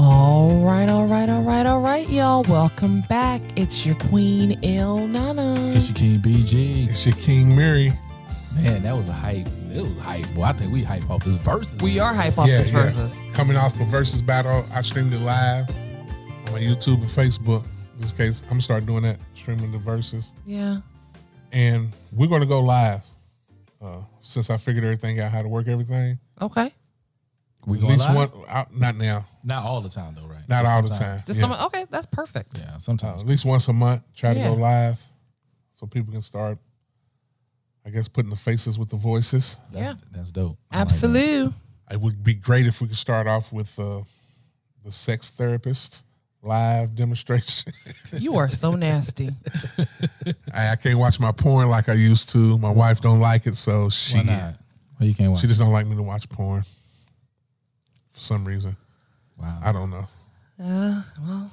All right, y'all. Welcome back. It's your queen, Il-Nana. It's your king, BG. It's your king, Mary. Man, that was a hype. It was hype. Boy, I think we hype off this versus. We are hype off this versus. Coming off the versus battle, I streamed it live on my YouTube and Facebook. In this case, I'm going to start doing that, streaming the verses. Yeah. And we're going to go live since I figured everything out, how to work everything. Okay. We at least one, not now. Not all the time, though, right? Not all the time. Just some, okay, that's perfect. Yeah, sometimes. At least once a month, try to go live so people can start, I guess, putting the faces with the voices. That's dope. Absolutely. It would be great if we could start off with the sex therapist live demonstration. You are so nasty. I can't watch my porn like I used to. My wife don't like it, so she... Why not? Well, you can't watch. She just don't like me to watch porn. For some reason. Wow. I don't know. Well.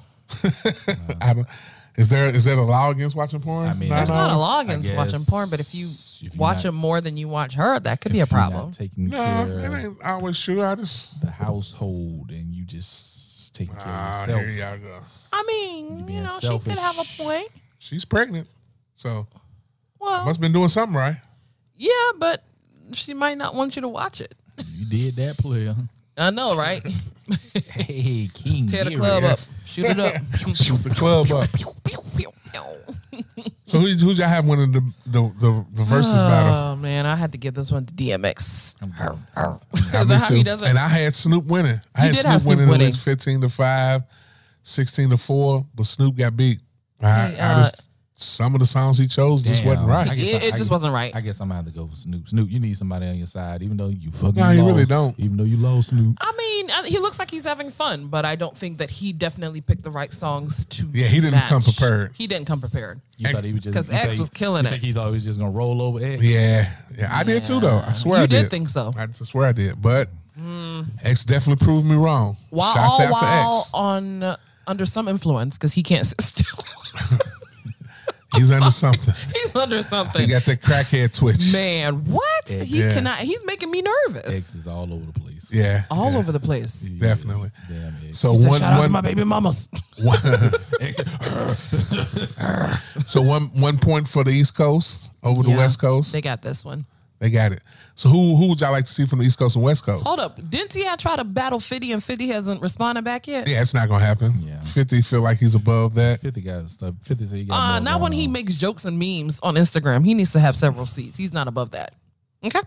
Is there a law against watching porn? I mean, there's not a law against watching porn, but if you watch it more than you watch her, that could be a problem. It ain't always true. I just... The household and you just taking care of yourself. Here y'all go. I mean, you know, selfish. She could have a point. She's pregnant. So, well, must have been doing something right. Yeah, but she might not want you to watch it. You did that, player. I know, right? Hey, King. Tear the club up. Shoot it up. Shoot the club up. So who'd y'all have one of the versus battle? Oh, man, I had to give this one to DMX. And I had Snoop winning. I had Snoop winning at least 15-5, 16-4, but Snoop got beat. Some of the songs he chose just wasn't right. It just wasn't right. I guess I'm going to have to go for Snoop. Snoop, you need somebody on your side, even though you fucking lost. No, you really don't. Even though you lost, Snoop. I mean, he looks like he's having fun, but I don't think that he definitely picked the right songs to come prepared. He didn't come prepared. You thought he was just... Because X was killing it. He thought he was just going to roll over X? Yeah, I did too, though. I swear I did. You did think so. I swear I did, but X definitely proved me wrong. Shouts out to X. Under some influence, because he can't sit still. He's under something. He's under something. He got that crackhead twitch. Man, what? X. He cannot. He's making me nervous. X is all over the place. Yeah. All over the place. Definitely. Damn X. So shout out to my baby mamas. So one point for the East Coast over the West Coast. They got this one. They got it. So who would y'all like to see from the East Coast and West Coast? Hold up. Didn't T.I. try to battle 50 and 50 hasn't responded back yet? Yeah, it's not going to happen. Yeah. 50 feel like he's above that. 50 got stuff. 50 said he got not when he makes jokes and memes on Instagram. He needs to have several seats. He's not above that. Okay?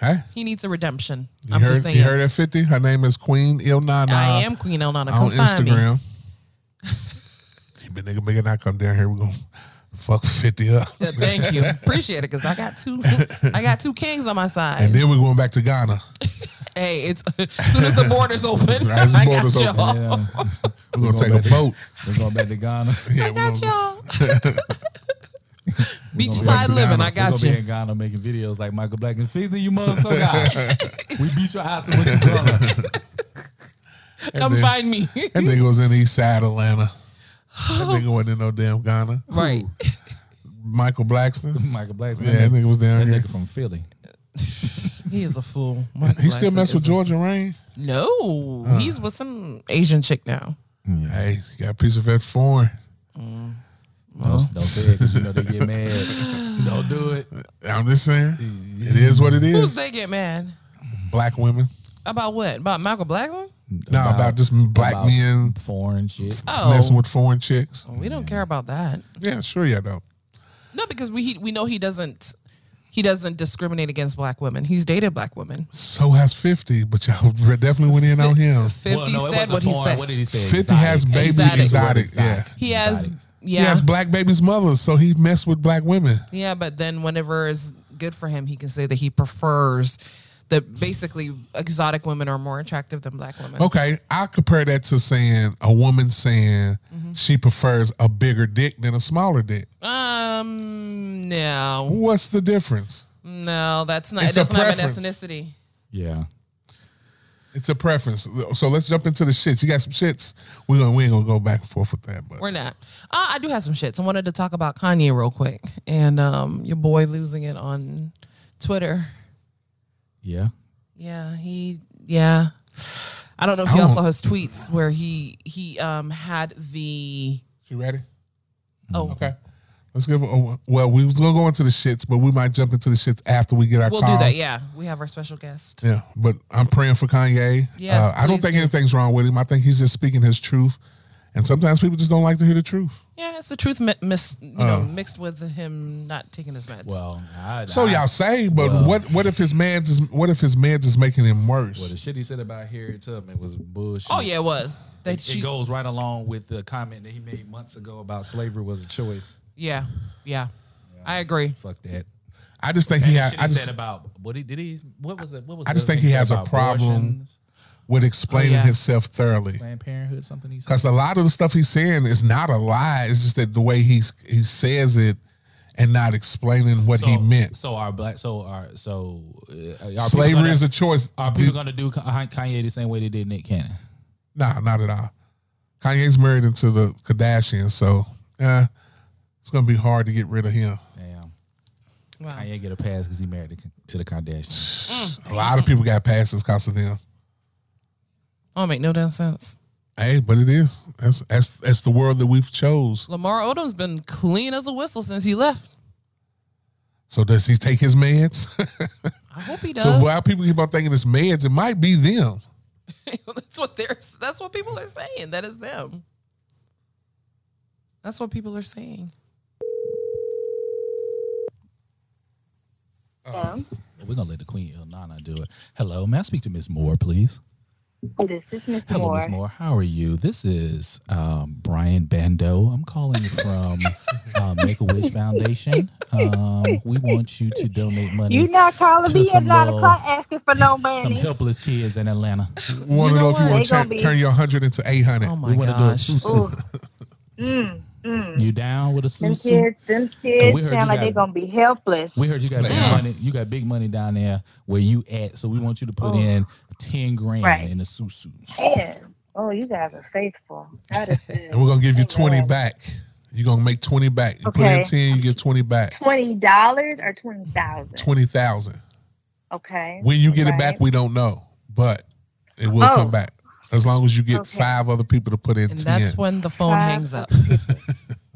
Huh? He needs a redemption. I'm just saying. You heard that, 50? Her name is Queen Il-Nana. I am Queen Il-Nana. Come on Instagram. Nigga, make it not come down here. We're going to... Fuck 50 up. Thank you. Appreciate it, because I got two kings on my side. And then we're going back to Ghana. Hey, it's as soon as the borders open, I got y'all. Yeah. We're going to take a boat. We're going back to Ghana. Yeah, I got y'all. Beachside living, I got you. We're going to be in Ghana making videos like Michael Blackston. Feasting you motherfucker. We beat your ass with your brother. Come find me. That nigga was in East Side Atlanta. That nigga wasn't in no damn Ghana. Right. Michael Blackston. Michael Blackston. Yeah, that nigga was down here. That nigga from Philly. He is a fool. He still mess with Georgia Rain? No. He's with some Asian chick now. Hey, got a piece of that foreign. Don't say it, because you know they get mad. Don't do it. I'm just saying. It is what it is. Who's they get mad? Black women. About what? About Michael Blackston? No, about just black men. Foreign chicks. Messing with foreign chicks. We don't care about that. Yeah, sure you don't. No, because we know he doesn't discriminate against black women. He's dated black women. So has 50, but y'all definitely went in on him. 50 said what he said. What did he say? 50 has baby exotic. Yeah. He has He has black baby's mother, so he messed with black women. Yeah, but then whenever it's good for him, he can say that he prefers... That basically exotic women are more attractive than black women. Okay, I compare that to saying a woman saying she prefers a bigger dick than a smaller dick. No. What's the difference? No, that's not. That's not an ethnicity. Yeah, it's a preference. So let's jump into the shits. You got some shits. We ain't gonna go back and forth with that, but we're not. I do have some shits. I wanted to talk about Kanye real quick and your boy losing it on Twitter. Yeah. Yeah. I don't know if y'all saw his tweets where he had the. You ready? Oh, okay. Let's give. Well, we was gonna go into the shits, but we might jump into the shits after we get our. We'll call. Do that. Yeah, we have our special guest. Yeah, but I'm praying for Kanye. Yes, I don't think anything's wrong with him. I think he's just speaking his truth, and sometimes people just don't like to hear the truth. Yeah, it's the truth mixed with him not taking his meds. Well, y'all say, but what if his meds is making him worse? Well, the shit he said about Harriet Tubman was bullshit. Oh yeah, it was. It goes right along with the comment that he made months ago about slavery was a choice. Yeah, yeah, yeah. I agree. Fuck that. I just think he has a problem with explaining himself thoroughly. Planned Parenthood, something he said. Because a lot of the stuff he's saying is not a lie. It's just that the way he says it and not explaining what he meant. Slavery is a choice. Are people going to do Kanye the same way they did Nick Cannon? Nah, not at all. Kanye's married into the Kardashians, so it's going to be hard to get rid of him. Damn. Wow. Kanye get a pass because he married to the Kardashians. A lot of people got passes because of them. Oh, make no damn sense. Hey, but it is. That's the world that we've chose. Lamar Odom's been clean as a whistle since he left. So does he take his meds? I hope he does. So while people keep on thinking it's meds, it might be them. That's what people are saying. That is them. That's what people are saying. Hello? We're gonna let the Queen Il-Nana do it. Hello, may I speak to Miss Moore, please? This is Miss Moore. Hello, Miss Moore. How are you? This is Brian Bando. I'm calling from Make-A-Wish Foundation. We want you to donate money. You're not calling me at 9 o'clock asking for no money. Some helpless kids in Atlanta. We want to know if you want to turn your 100 into 800. Oh my gosh. We want to do a susu. You down with a susu? Them kids sound like they're gonna be helpless. We heard you got big money. You got big money down there where you at. So we want you to put in 10 grand in the susu. Yeah. Oh, you guys are faithful. And we're gonna give you 20 back. You're gonna make 20 back. You put in 10, you get 20 back. $20 or 20,000? 20,000. Okay. When you get it back, we don't know, but it will come back. As long as you get 5 other people to put in 10. And that's when the phone hangs up.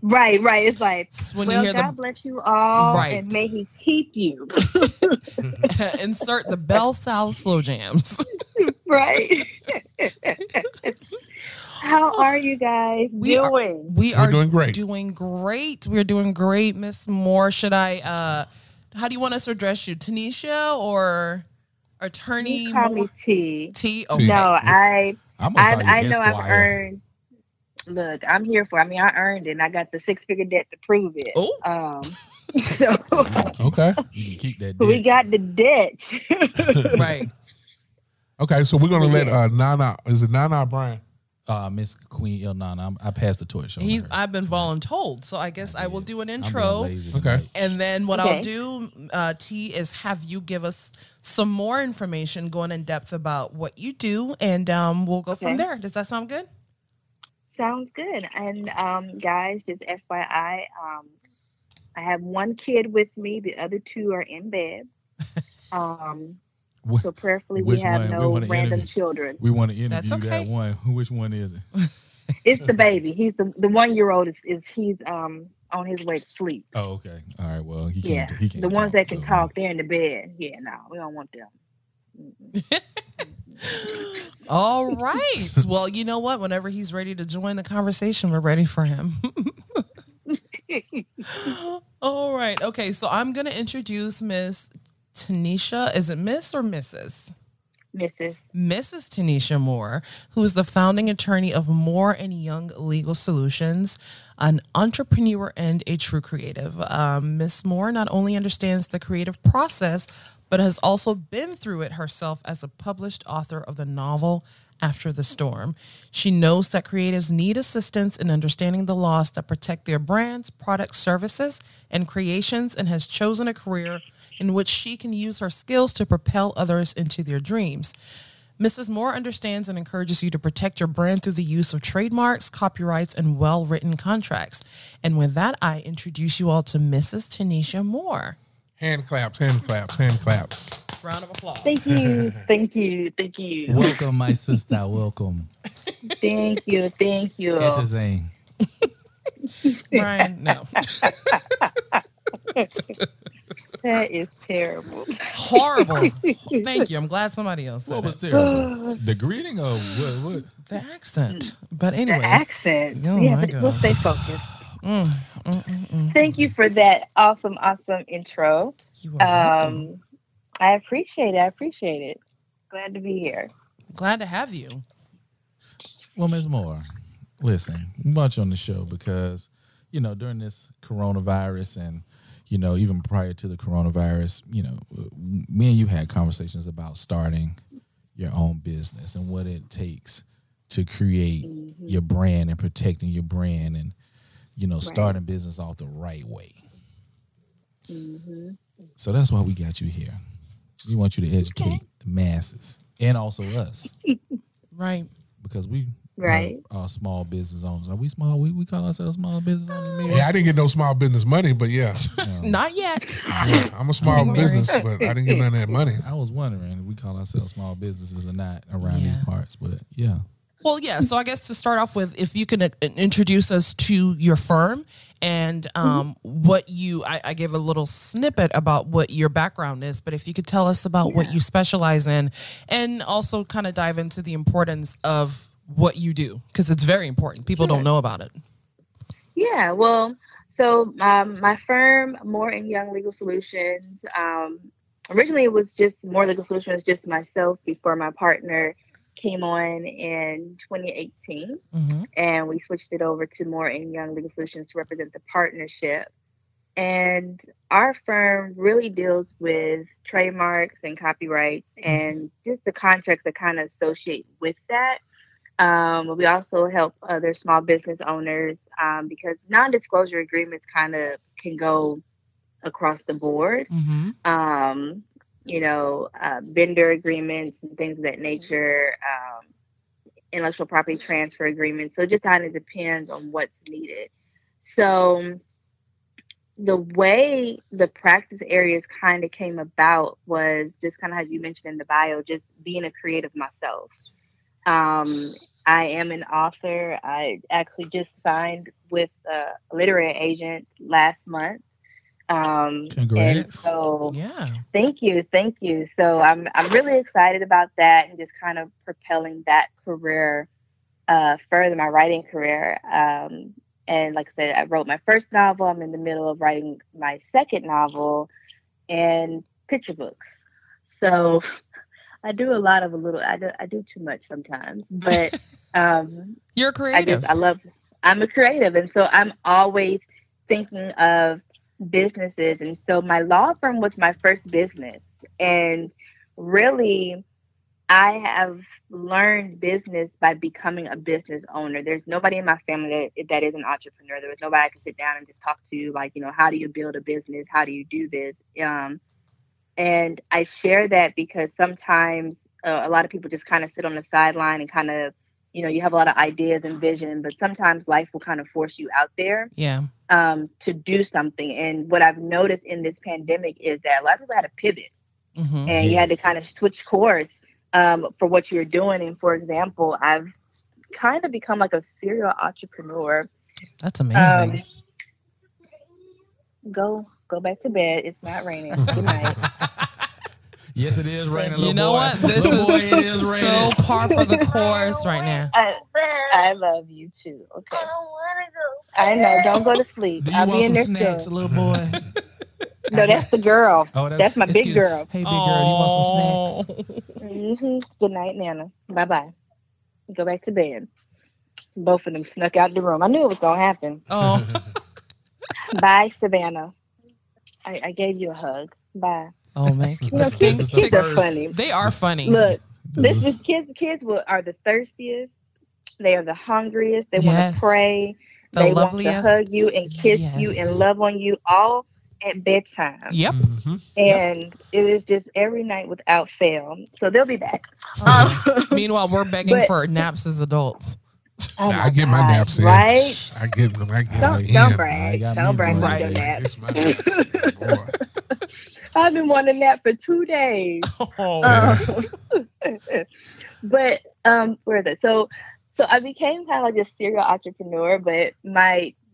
Right. It's like, God bless you all, and may he keep you. Insert the Bell South slow jams. Right. How are you guys doing? We are doing great. We're doing great, Miss Moore. Should I, how do you want us to address you? Tanisha or Attorney? You call me T. T? Okay. No, I know I've earned. Look, I'm here for. I mean, I earned it. And I got the 6-figure debt to prove it. Oh. So okay. You can keep that debt. We got the debt. Right. Okay, so we're gonna let Nana. Is it Nana or Brian? Miss Queen Il-Nana. I passed the torch. I've been voluntold, so I guess I will do an intro. Okay. And then what I'll do, T, is have you give us some more information going in depth about what you do, and we'll go from there. Does that sound good? Sounds good. And guys, just FYI, I have one kid with me. The other two are in bed. So prayerfully, we have no random children. We want to interview that one. Which one is it? It's the baby. He's the 1-year-old. He's on his way to sleep. Oh, okay. All right. Well, he can't. He can't. The ones that can talk, they're in the bed. Yeah. No, we don't want them. All right. Well, you know what? Whenever he's ready to join the conversation, we're ready for him. All right. Okay. So I'm going to introduce Miss Tanisha. Is it Miss or Mrs.? Mrs. Mrs. Tanisha Moore, who is the founding attorney of Moore and Young Legal Solutions, an entrepreneur and a true creative. Miss Moore not only understands the creative process, but has also been through it herself as a published author of the novel After the Storm. She knows that creatives need assistance in understanding the laws that protect their brands, products, services, and creations, and has chosen a career in which she can use her skills to propel others into their dreams. Mrs. Moore understands and encourages you to protect your brand through the use of trademarks, copyrights, and well-written contracts. And with that, I introduce you all to Mrs. Tanisha Moore. Hand claps, hand claps, hand claps. Round of applause. Thank you. Thank you. Thank you. Welcome, my sister. Welcome. Thank you. Thank you. It's a zing. Brian, no. That is terrible. Horrible. Thank you. I'm glad somebody else said was terrible? The greeting or what? The accent. But anyway. The accent. Oh yeah, but we'll stay focused. Thank you for that awesome, awesome intro. You are welcome. I appreciate it. I appreciate it. Glad to be here. Glad to have you. Well, Ms. Moore, listen, much on the show because, you know, during this coronavirus and, you know, even prior to the coronavirus, you know, me and you had conversations about starting your own business and what it takes to create your brand and protecting your brand and, you know, starting business off the right way. So that's why we got you here. We want you to educate the masses and also us. Right. Because we are small business owners. Are we small? We call ourselves small business owners. Yeah, I didn't get no small business money, but yeah. Not yet. Yeah, I'm a small business, but I didn't get none of that money. I was wondering if we call ourselves small businesses or not around these parts, but yeah. Well, yeah, so I guess to start off with, if you can introduce us to your firm and what you, I gave a little snippet about what your background is, but if you could tell us about what you specialize in and also kind of dive into the importance of what you do, because it's very important. People don't know about it. Yeah, well, so my firm, Moore and Young Legal Solutions, originally it was just Moore Legal Solutions, just myself before my partner came on in 2018, and we switched it over to Moore and Young Legal Solutions to represent the partnership. And our firm really deals with trademarks and copyrights and just the contracts that kind of associate with that. We also help other small business owners because non-disclosure agreements kind of can go across the board. You know, vendor agreements and things of that nature, intellectual property transfer agreements. So it just kind of depends on what's needed. So the way the practice areas kind of came about was just kind of how you mentioned in the bio, just being a creative myself. I am an author. I actually just signed with a literary agent last month. Congrats. And so thank you so I'm really excited about that and just kind of propelling that career further, my writing career, and like I said, I wrote my first novel. I'm in the middle of writing my second novel and picture books, so I do a lot of I do too much sometimes, but you're creative. I'm a creative, and so I'm always thinking of businesses. And so my law firm was my first business, and really I have learned business by becoming a business owner. There's nobody in my family that is an entrepreneur. There was nobody I could sit down and just talk to, like, you know, how do you build a business, how do you do this, and I share that because sometimes a lot of people just kind of sit on the sideline and kind of, you know, you have a lot of ideas and vision, but sometimes life will kind of force you out there to do something. And what I've noticed in this pandemic is that a lot of people had to pivot and you had to kind of switch course for what you're doing. And for example, I've kind of become like a serial entrepreneur. That's amazing. Go back to bed. It's not raining. Good night. Yes, it is raining. You know what? This is so par for the course right now. I love you too. Okay. I don't want to go. I know. Don't go to sleep. I'll be in there still. Do you want some snacks, little boy? No, that's the girl. Oh, that's my big girl. Hey, big girl, you want some snacks? Good night, Nana. Bye bye. Go back to bed. Both of them snuck out the room. I knew it was gonna happen. Oh. Bye, Savannah. I gave you a hug. Bye. Oh man, you know, kids are funny. They are funny. Look, this is kids are the thirstiest. They are the hungriest. They want to pray. They want to hug you and kiss you and love on you all at bedtime. Yep. And it is just every night without fail. So they'll be back. Meanwhile, we're begging for naps as adults. Oh nah, I get my naps in. Right? I get them. Don't brag. Don't brag. Right. I've been wanting that for 2 days. Oh, but where is it? So I became kind of like a serial entrepreneur. But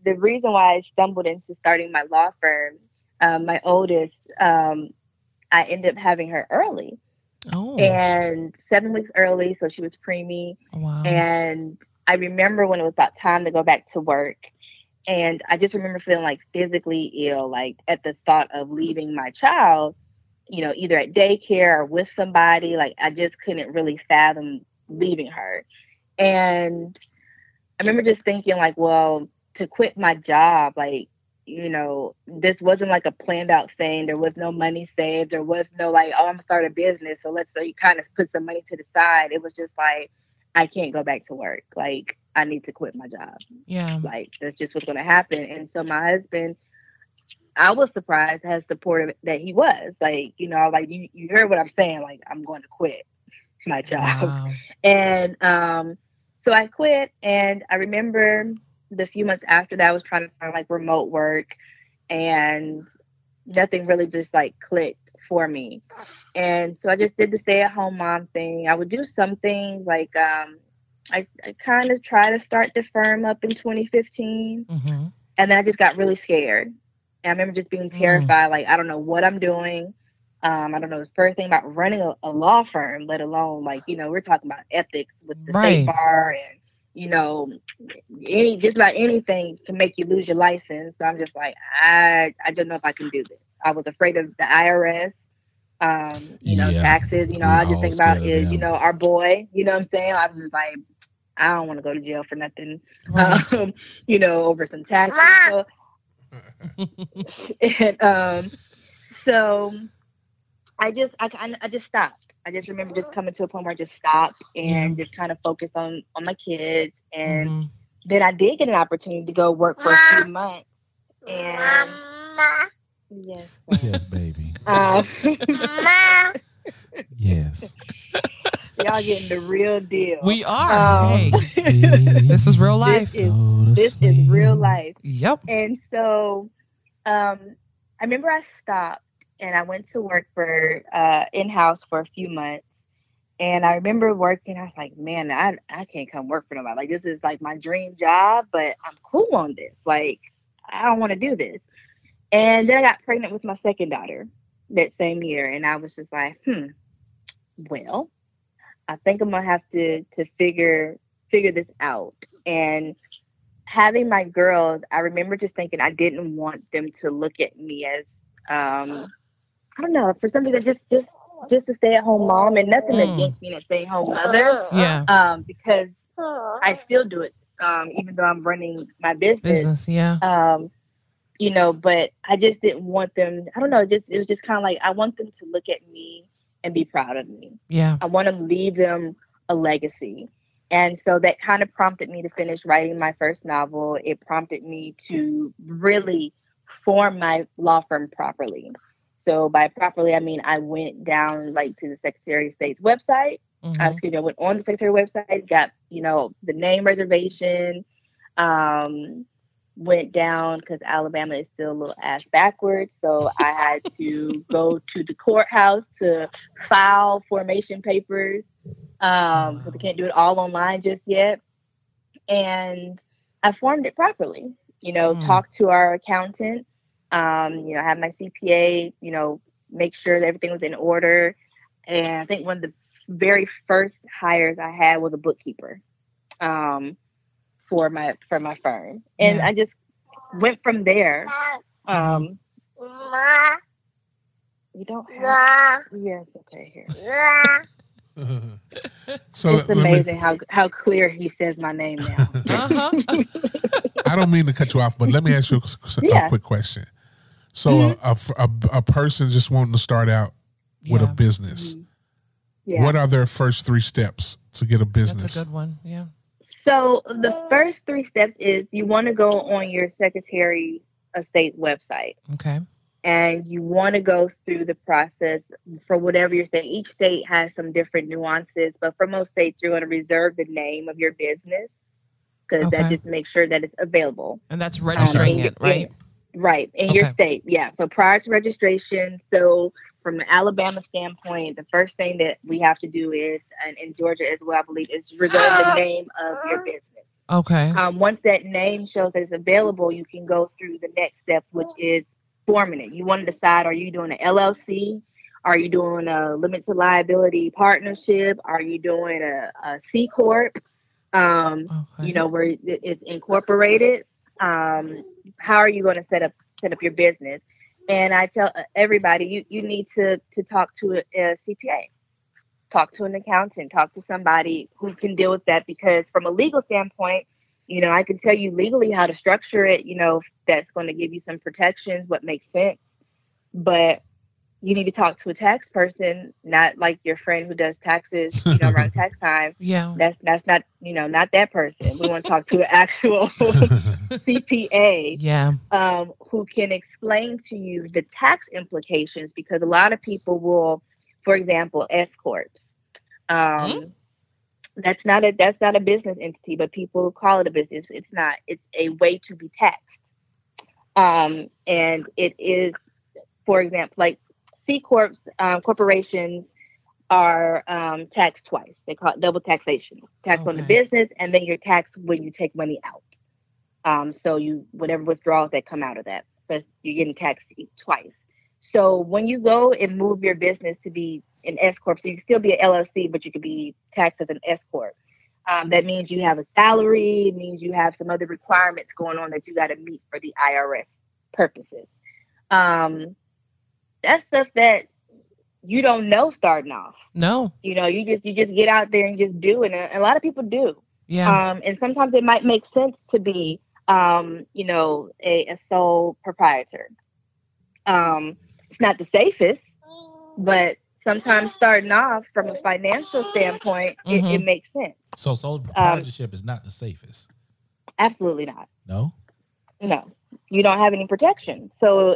the reason why I stumbled into starting my law firm, my oldest, I ended up having her early. Oh. And 7 weeks early, so she was preemie. Wow. And I remember when it was about time to go back to work, and I just remember feeling like physically ill, like at the thought of leaving my child, you know, either at daycare or with somebody. Like I just couldn't really fathom leaving her. And I remember just thinking like, well, to quit my job, like, you know, this wasn't like a planned out thing. There was no money saved. There was no like, oh, I'm gonna start a business, so you kind of put some money to the side. It was just like, I can't go back to work. Like, I need to quit my job. Yeah. Like, that's just what's going to happen. And so my husband, I was surprised how supportive that he was. Like, you know, like, you heard what I'm saying. Like, I'm going to quit my job. Wow. And so I quit. And I remember the few months after that, I was trying to find, like, remote work. And nothing really just, like, clicked for me. And so I just did the stay-at-home mom thing. I would do some things, like, I kind of tried to start the firm up in 2015, mm-hmm. and then I just got really scared. And I remember just being terrified, like, I don't know what I'm doing. I don't know the first thing about running a law firm, let alone, like, you know, we're talking about ethics with the state bar, and, you know, just about anything can make you lose your license. So I'm just like, I don't know if I can do this. I was afraid of the IRS. You know, taxes, you know, I just think about is, you know, our boy, you know what I'm saying? I was just like, I don't want to go to jail for nothing, you know, over some taxes. So, and, so I just stopped. I just remember just coming to a point where I just stopped and just kind of focused on my kids. And then I did get an opportunity to go work for a few months. And yes, baby. Yes. Y'all getting the real deal. We are. Hey, this is real life. This is real life. Yep. And so I remember I stopped and I went to work for in-house for a few months. And I remember working. I was like, man, I can't come work for nobody. Like, this is like my dream job, but I'm cool on this. Like, I don't want to do this. And then I got pregnant with my second daughter that same year. And I was just like, well, I think I'm going to have to figure this out. And having my girls, I remember just thinking I didn't want them to look at me as, I don't know, for somebody that just a stay-at-home mom, and nothing against being a stay-at-home mother. Yeah. Because I still do it, even though I'm running my business. Yeah. You know, but I just didn't want them. I don't know. It was just kind of like, I want them to look at me and be proud of me. Yeah. I want to leave them a legacy. And so that kind of prompted me to finish writing my first novel. It prompted me to really form my law firm properly. So by properly, I mean, I went down like to the Secretary of State's website. I went on the Secretary website, got, you know, the name reservation, went down because Alabama is still a little ass backwards. So I had to go to the courthouse to file formation papers because I can't do it all online just yet. And I formed it properly, you know, talked to our accountant, you know, had my CPA, you know, make sure that everything was in order. And I think one of the very first hires I had was a bookkeeper. For my firm. And I just went from there. You don't have yes, okay, here. So it's amazing how clear he says my name now. I don't mean to cut you off, but let me ask you a quick question. So a person just wanting to start out with a business. What are their first three steps to get a business? That's a good one. Yeah. So the first three steps is you want to go on your Secretary of State website. Okay. And you want to go through the process for whatever your state. Each state has some different nuances, but for most states, you're going to reserve the name of your business because that just makes sure that it's available. And that's registering it, right? Right. In your state. Yeah. So prior to registration, so from the Alabama standpoint, the first thing that we have to do is, and in Georgia as well, I believe, is reserve the name of your business. Okay. Once that name shows that it's available, you can go through the next steps, which is forming it. You want to decide, are you doing an LLC? Are you doing a limited liability partnership? Are you doing a C Corp? Okay. You know, where it's incorporated. How are you going to set up your business? And I tell everybody, you need to talk to a CPA, talk to an accountant, talk to somebody who can deal with that, because from a legal standpoint, you know, I can tell you legally how to structure it, you know, that's going to give you some protections, what makes sense, but you need to talk to a tax person, not like your friend who does taxes, you know, around tax time. Yeah. That's not, you know, not that person. We want to talk to an actual CPA. Yeah. Who can explain to you the tax implications, because a lot of people will, for example, S Corps. That's not a business entity, but people call it a business. It's not, it's a way to be taxed. And it is, for example, like, C Corps corporations are taxed twice. They call it double taxation. Tax on the business, and then you're taxed when you take money out. So you, whatever withdrawals that come out of that, because you're getting taxed twice. So when you go and move your business to be an S Corp, so you can still be an LLC, but you could be taxed as an S Corp. That means you have a salary. It means you have some other requirements going on that you got to meet for the IRS purposes. That's stuff that you don't know starting off. No. You know, you just get out there and just do it. And a lot of people do. Yeah. And sometimes it might make sense to be, you know, a sole proprietor. It's not the safest, but sometimes starting off from a financial standpoint, it makes sense. So sole proprietorship is not the safest. Absolutely not. No? No. You don't have any protection. So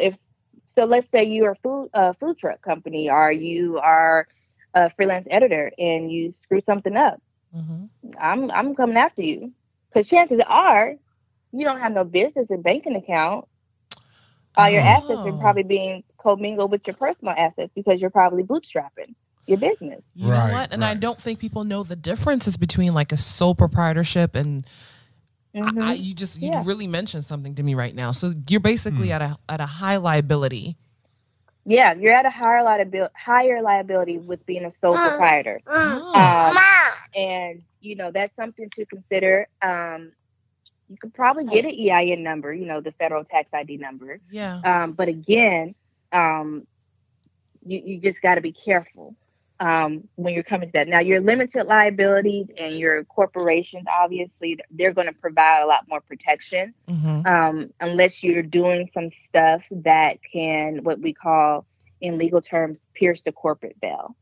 let's say you are a food truck company, or you are a freelance editor, and you screw something up. Mm-hmm. I'm coming after you, because chances are you don't have no business and banking account. All your assets are probably being commingled with your personal assets, because you're probably bootstrapping your business. You know what? And I don't think people know the differences between like a sole proprietorship and. Mm-hmm. You really mentioned something to me right now. So you're basically at a high liability. Yeah, you're at a higher liability with being a sole proprietor. And, you know, that's something to consider. You could probably get an EIN number, you know, the federal tax ID number. Yeah. But again, you just got to be careful when you're coming to that. Now, your limited liabilities and your corporations, obviously, they're going to provide a lot more protection, unless you're doing some stuff that can, what we call in legal terms, pierce the corporate veil.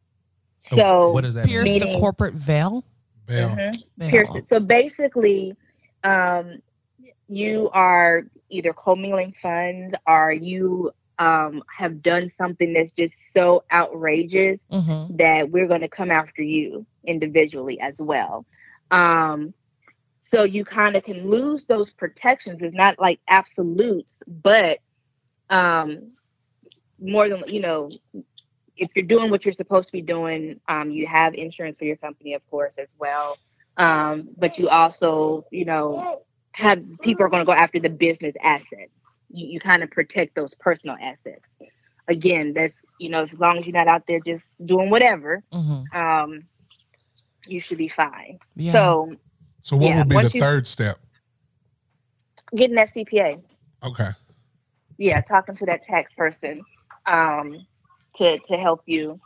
So what does that mean? Pierce the corporate veil? Veil. Veil. Pierce it. So basically, you are either commingling funds, or you have done something that's just so outrageous that we're going to come after you individually as well. So you kind of can lose those protections. It's not like absolutes, but more than, you know, if you're doing what you're supposed to be doing, you have insurance for your company, of course, as well. But you also, you know, have people are going to go after the business assets. You kind of protect those personal assets. Again, that's, you know, as long as you're not out there just doing whatever, you should be fine. Yeah. So what would be the third step? Getting that CPA. Okay. Yeah, talking to that tax person to help you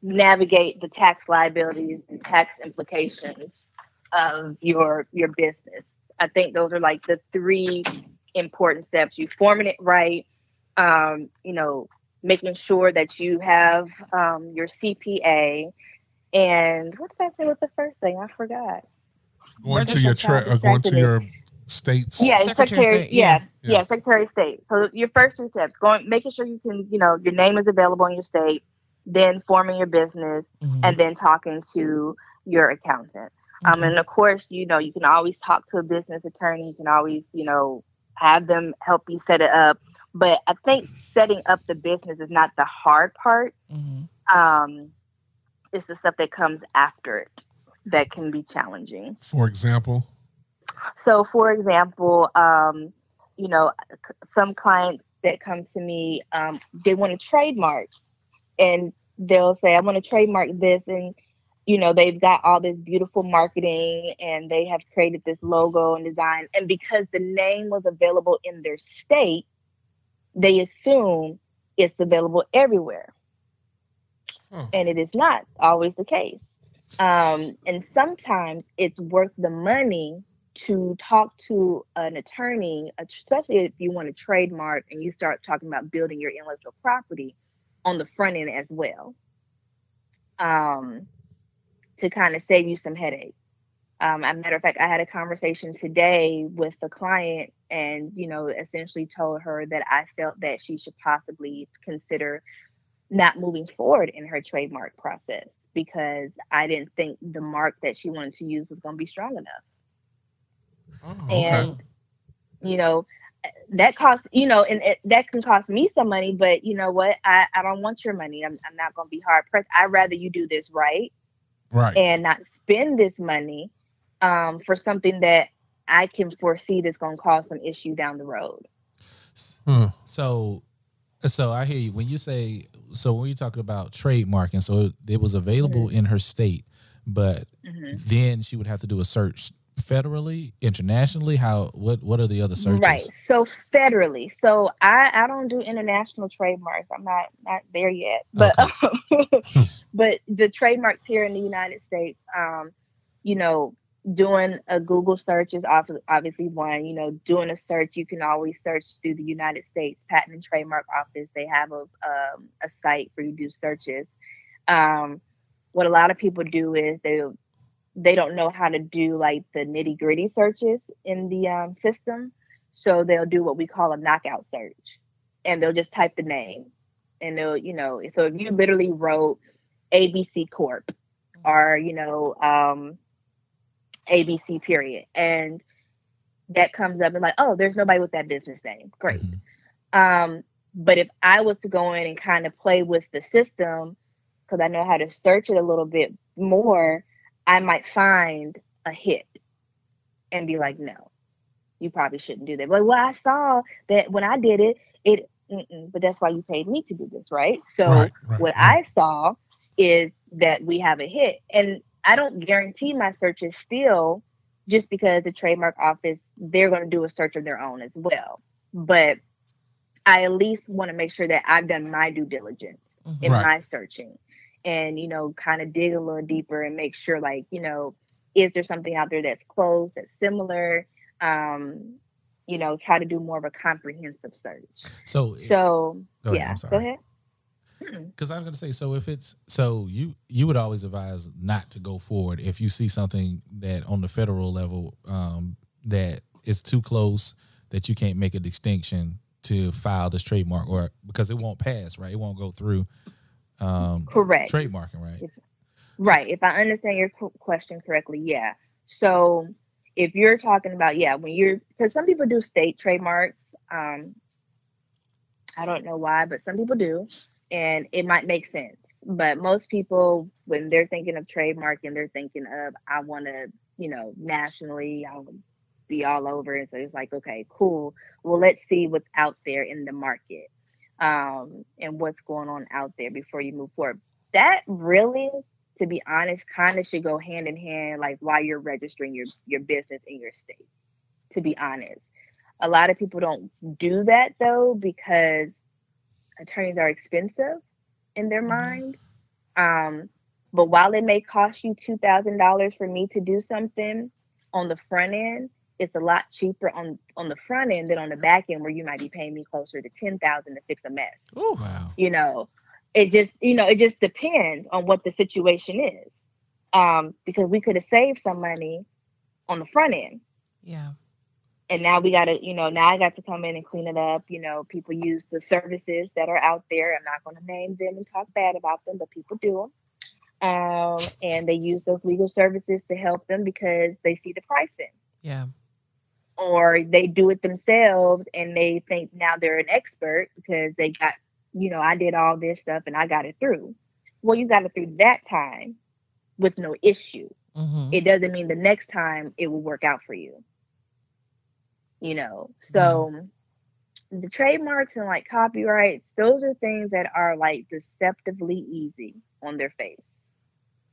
navigate the tax liabilities and tax implications of your business. I think those are like the three important steps. You forming it right, you know, making sure that you have your CPA, and what did I say was the first thing? I forgot. Going to your state's Secretary of State. Yeah, Secretary of State. So your first three steps: making sure you can, you know, your name is available in your state, then forming your business, and then talking to your accountant. And of course, you know, you can always talk to a business attorney. You can always, you know, have them help you set it up. But I think setting up the business is not the hard part. Mm-hmm. It's the stuff that comes after it that can be challenging. For example? So, for example, you know, some clients that come to me, they want to trademark. And they'll say, I want to trademark this. And, you know, they've got all this beautiful marketing and they have created this logo and design. And because the name was available in their state, they assume it's available everywhere. Oh. And it is not always the case. And sometimes it's worth the money to talk to an attorney, especially if you want to trademark and you start talking about building your intellectual property on the front end as well, to kind of save you some headache. As a matter of fact, I had a conversation today with a client and, you know, essentially told her that I felt that she should possibly consider not moving forward in her trademark process because I didn't think the mark that she wanted to use was going to be strong enough. Oh, okay. And, you know, that costs, you know, and that can cost me some money, but you know what? I don't want your money. I'm not going to be hard pressed. I'd rather you do this right, and not spend this money for something that I can foresee that's going to cause some issue down the road. So I hear you when you say, so when you talk about trademarking, so it was available in her state, but then she would have to do a search. Federally, internationally, what are the other searches? Right. So federally. So I don't do international trademarks. I'm not there yet. But but the trademarks here in the United States, you know, doing a Google search is obviously one. You know, doing a search, you can always search through the United States Patent and Trademark Office. They have a site where you do searches. What a lot of people do is they don't know how to do like the nitty gritty searches in the system. So they'll do what we call a knockout search and they'll just type the name and they'll, you know, so if you literally wrote ABC Corp or, you know, ABC period, and that comes up and like, oh, there's nobody with that business name. Great. But if I was to go in and kind of play with the system, cause I know how to search it a little bit more, I might find a hit and be like, no, you probably shouldn't do that. But well, I saw that when I did it, but that's why you paid me to do this, right? So I saw is that we have a hit. And I don't guarantee my searches still just because the trademark office, they're going to do a search of their own as well. But I at least want to make sure that I've done my due diligence in my searching. And, you know, kind of dig a little deeper and make sure, like, you know, is there something out there that's close, that's similar? You know, try to do more of a comprehensive search. So yeah, go ahead. Because I was going to say, you would always advise not to go forward if you see something that on the federal level that is too close that you can't make a distinction to file this trademark or because it won't pass, right? It won't go through. Correct. Trademarking, right? Right. If I understand your question correctly, yeah. So if you're talking about, yeah, because some people do state trademarks. I don't know why, but some people do, and it might make sense. But most people, when they're thinking of trademarking, they're thinking of, I want to, you know, nationally, I'll be all over. And so it's like, okay, cool. Well, let's see what's out there in the market. And what's going on out there before you move forward. That really, to be honest, kind of should go hand in hand, like while you're registering your business in your state, to be honest. A lot of people don't do that though, because attorneys are expensive in their mind. But while it may cost you $2,000 for me to do something on the front end, it's a lot cheaper on the front end than on the back end, where you might be paying me closer to $10,000 to fix a mess. Oh, wow. You know, it just depends on what the situation is, because we could have saved some money on the front end. Yeah. And now we got to, you know, now I got to come in and clean it up. You know, people use the services that are out there. I'm not going to name them and talk bad about them, but people do them. And they use those legal services to help them because they see the pricing. Yeah. or they do it themselves and they think now they're an expert because they got, you know, I did all this stuff and I got it through. Well, you got it through that time with no issue. Mm-hmm. It doesn't mean the next time it will work out for you. You know, so mm-hmm. the trademarks and like copyrights, those are things that are like deceptively easy on their face.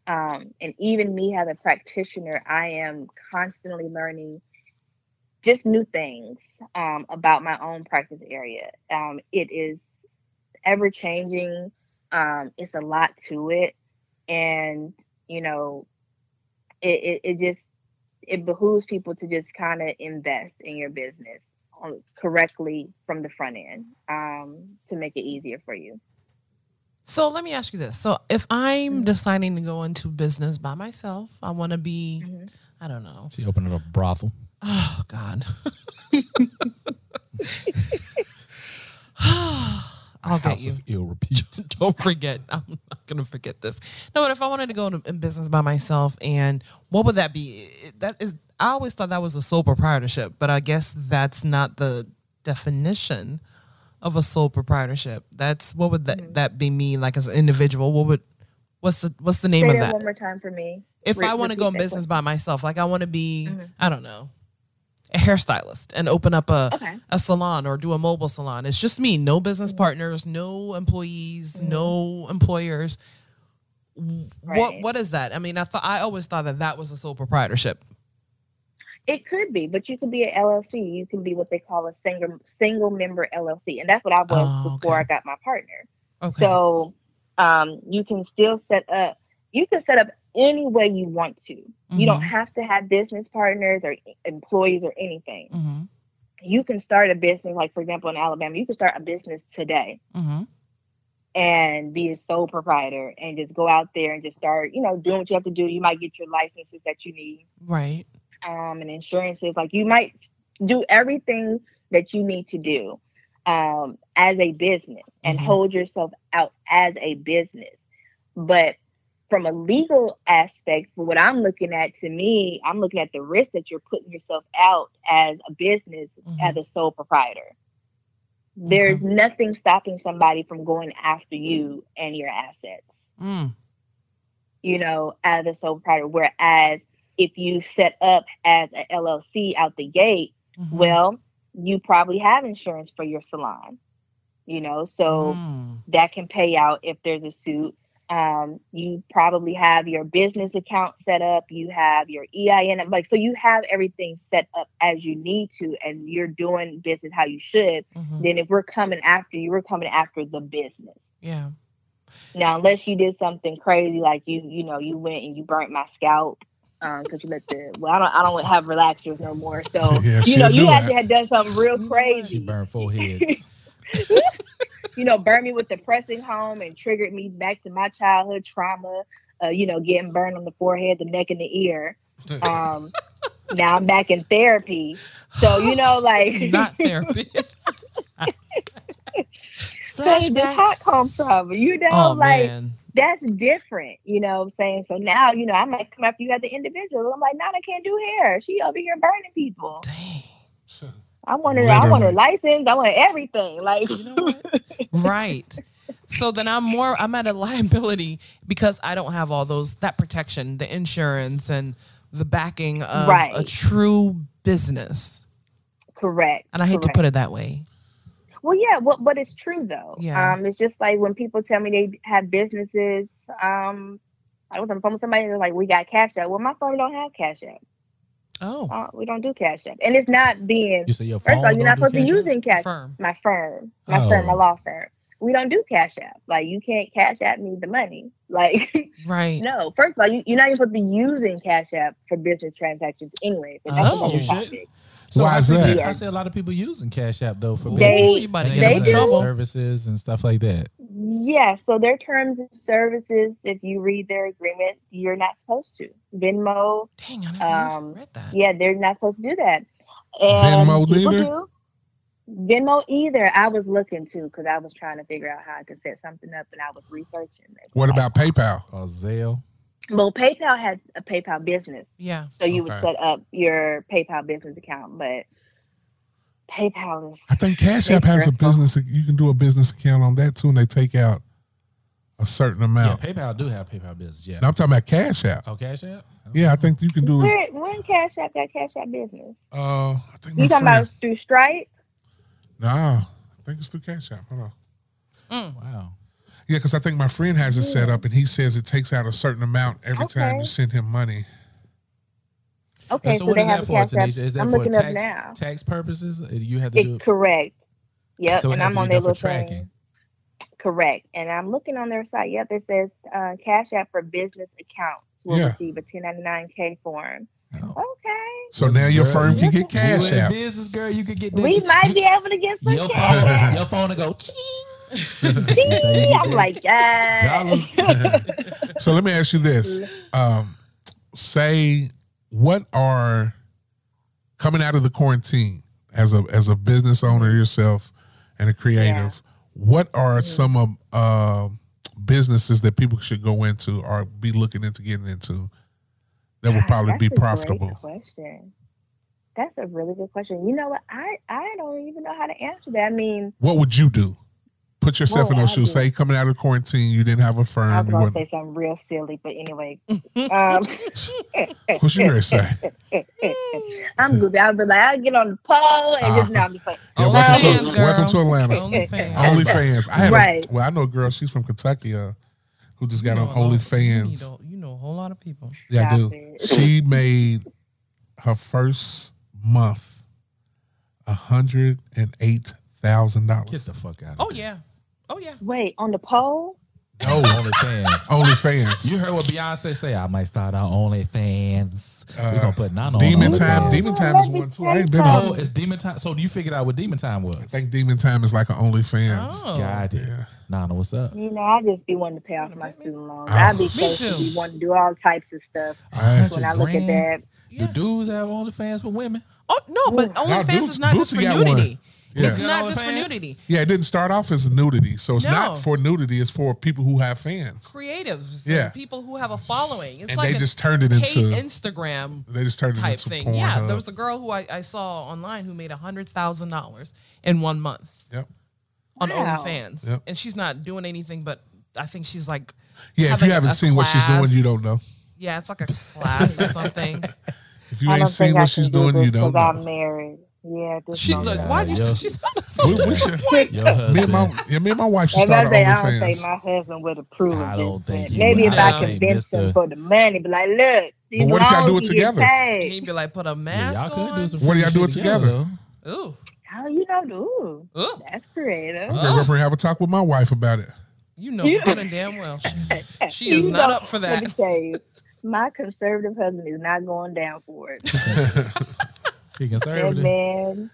And even me as a practitioner, I am constantly learning just new things about my own practice area. It is ever changing. It's a lot to it. And, you know, it behooves people to just kind of invest in your business correctly from the front end to make it easier for you. So let me ask you this. So if I'm mm-hmm. deciding to go into business by myself, I want to be, mm-hmm. I don't know. She opened up a brothel. Oh, God. I'll get you. House of ill repute. Don't forget. I'm not going to forget this. No, but if I wanted to go in business by myself, and what would that be? I always thought that was a sole proprietorship, but I guess that's not the definition of a sole proprietorship. That's what would that be me, like as an individual? What's the name of that? One more time for me. If I want to go in business by myself, like I want to be, mm-hmm. I don't know, a hairstylist and open up a salon or do a mobile salon. It's just me, no business mm-hmm. partners, no employees, mm-hmm. no employers. Right. What is that? I mean, I always thought that was a sole proprietorship. It could be, but you could be an LLC. You can be what they call a single member LLC. And that's what I was before I got my partner. Okay. So you can still set up any way you want to. Mm-hmm. You don't have to have business partners or employees or anything. Mm-hmm. You can start a business, like, for example, in Alabama, you can start a business today mm-hmm. and be a sole proprietor and just go out there and just start, you know, doing what you have to do. You might get your licenses that you need. Right. And insurances, like you might do everything that you need to do as a business and mm-hmm. hold yourself out as a business. But from a legal aspect, for what I'm looking at, to me, I'm looking at the risk that you're putting yourself out as a business, mm-hmm. as a sole proprietor. There's mm-hmm. nothing stopping somebody from going after you and your assets, you know, as a sole proprietor, whereas if you set up as an LLC out the gate, mm-hmm. well, you probably have insurance for your salon, you know, so that can pay out if there's a suit. You probably have your business account set up. You have your EIN. Like, so you have everything set up as you need to, and you're doing business how you should. Mm-hmm. Then if we're coming after you, we're coming after the business. Yeah. Now, unless you did something crazy, like you went and you burnt my scalp. Because you let I don't have relaxers no more. So yeah, you had to have done something real crazy. She burned 4 heads. You know, burned me with the pressing home and triggered me back to my childhood trauma. Getting burned on the forehead, the neck, and the ear. Now I'm back in therapy. So not therapy. Flashbacks. So this hot comes from man. That's different, you know what I'm saying? So now, I might come after you as an individual. I'm like, I can't do hair. She over here burning people. Dang. I want her license. I want everything. Like, you know what? Right. So then I'm at a liability because I don't have all that protection, the insurance and the backing of a true business. Correct. And I hate to put it that way. Well, yeah, but it's true, though. Yeah. It's just like when people tell me they have businesses, I was on the phone with somebody and they're like, we got Cash App. Well, my phone don't have Cash App. Oh. We don't do Cash App. And it's not being... You say your phone, first of all, you're not supposed to be using Cash App. My firm. My law firm. We don't do Cash App. Like, you can't Cash App me the money. Like, right. No. First of all, you're not even supposed to be using Cash App for business transactions anyway. You should. So I see a lot of people using Cash App though for business. They do services and stuff like that. Yeah, so their terms and services, if you read their agreement, you're not supposed to. Venmo. Dang, I never read that. Yeah, they're not supposed to do that. And Venmo either. I was looking too because I was trying to figure out how I could set something up and I was researching. What about PayPal or Zelle? Well, PayPal had a PayPal business. Yeah. So you would set up your PayPal business account, but PayPal is... I think Cash App has a business. You can do a business account on that too, and they take out a certain amount. Yeah, PayPal do have PayPal business. Yeah. No, I'm talking about Cash App. Oh, Cash App. Oh. Yeah, I think you can do it. When Cash App got Cash App business? I think you talking about through Stripe? No, I think it's through Cash App. Hold on. Mm. Wow. Yeah, because I think my friend has it set up, and he says it takes out a certain amount every time you send him money. Okay, so what is that for, Tanisha? Is that for tax purposes? You have to do it. Correct. Yep, so and I'm on their little tracking. Correct, and I'm looking on their site. Yep, it says Cash App for business accounts will receive a 1099K form. Oh. Okay. So now your firm can get Cash App. Business girl, you could get. We might be able to get some cash. Your phone will go. I'm like, yes. So let me ask you this. Say, what are coming out of the quarantine as a business owner yourself and a creative, what are some of businesses that people should go into or be looking into getting into that would probably be profitable? That's a great question. That's a really good question. You know what? I don't even know how to answer that. I mean, what would you do? Put yourself in those shoes. Say, coming out of quarantine, you didn't have a firm. I was going to say something real silly, but anyway. What you going to say? I'm goofy. I'll be like, I'll get on the pole and just now be like, welcome to Atlanta. OnlyFans. I know a girl, she's from Kentucky, who just got on OnlyFans. You know a whole lot of people. Yeah, I do. She made her first month $108,000. Get the fuck out of here. Oh yeah. Wait, on the pole? No, OnlyFans. OnlyFans. You heard what Beyonce say? I might start our OnlyFans. We're gonna put none on. Demon Time is one too. I ain't been on. Oh, it's Demon Time. So you figured out what Demon Time was? I think Demon Time is like an OnlyFans. Oh, got it. Yeah. Nana, what's up? You know, I just be wanting to pay off my student loans. I be supposed to be wanting to do all types of stuff. When I look at that, do dudes have OnlyFans for women? Oh no, but OnlyFans is not just for nudity. Yeah. It's not just for nudity. Yeah, it didn't start off as nudity. So it's not for nudity. It's for people who have fans. Creatives. Yeah. People who have a following. It's like they just turned it into Instagram. They just turned it into thing. Yeah, there was a girl who I saw online who made $100,000 in 1 month. Yep. On OnlyFans. Yep. And she's not doing anything, but I think she's like... Yeah, if you haven't seen what she's doing, you don't know. Yeah, it's like a class or something. If you ain't seen what she's doing, you don't know. I'm married. Yeah, she look. Why do you say she's not something? Me and my wife should start OnlyFans. I don't think my husband would approve of this. Maybe if I convinced him for the money, be like, look. But what if y'all do it together? He'd be like, put a mask on. What do y'all do it together? Ooh. Oh, you know, ooh. That's creative. I'm gonna have a talk with my wife about it. You know, good and damn well she is not up for that. My conservative husband is not going down for it. He conservative, man.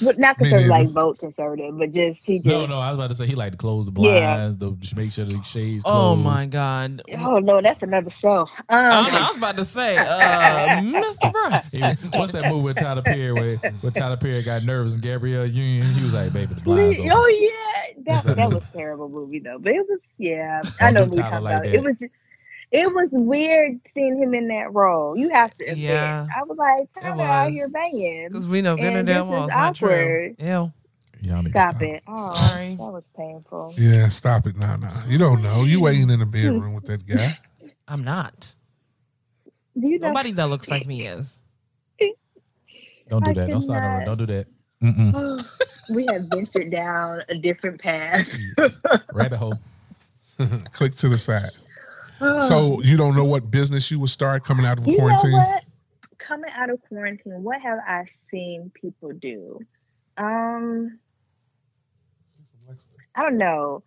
Well, not conservative, like vote conservative, but just he. Just, no, I was about to say he liked to close the blinds, to make sure the shades. Oh my God! Oh no, that's another show. I was about to say, Mr. Brown. What's that movie with Tyler Perry? Where Tyler Perry got nervous and Gabrielle Union, he was like, "Baby, the blinds open." Oh yeah, that was a terrible movie though. But it was, I know what we talking about. It was. It was weird seeing him in that role. You have to admit. Yeah, I was like, Tyler out here banging. Because we know Venner down was awkward. Yeah. Stop it. Oh, sorry. That was painful. Yeah, stop it. Nah. You don't know. You ain't in the bedroom with that guy. I'm not. Nobody that looks like me is. Don't do that. Don't start over. Don't do that. We have ventured down a different path. Rabbit hole. Click to the side. So you don't know what business you would start coming out of quarantine? You know what? Coming out of quarantine, what have I seen people do? I don't know.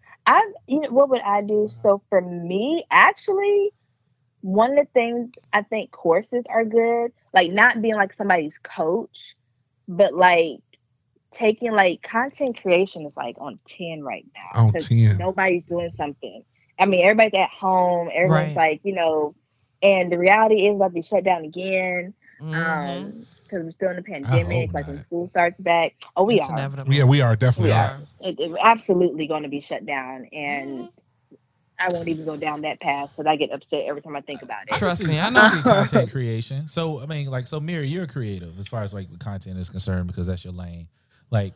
What would I do? So for me, actually, one of the things I think courses are good, like not being like somebody's coach, but like taking like content creation is like on 10 right now. On 10. Nobody's doing something. I mean, everybody's at home. Everyone's like, and the reality is about to be shut down again because we're still in the pandemic. Like when school starts back, it's inevitable. Yeah, we are definitely absolutely going to be shut down. And I won't even go down that path because I get upset every time I think about it. Trust me, I know your content creation. So, I mean, like, so Mary, you're creative as far as like content is concerned because that's your lane. Like,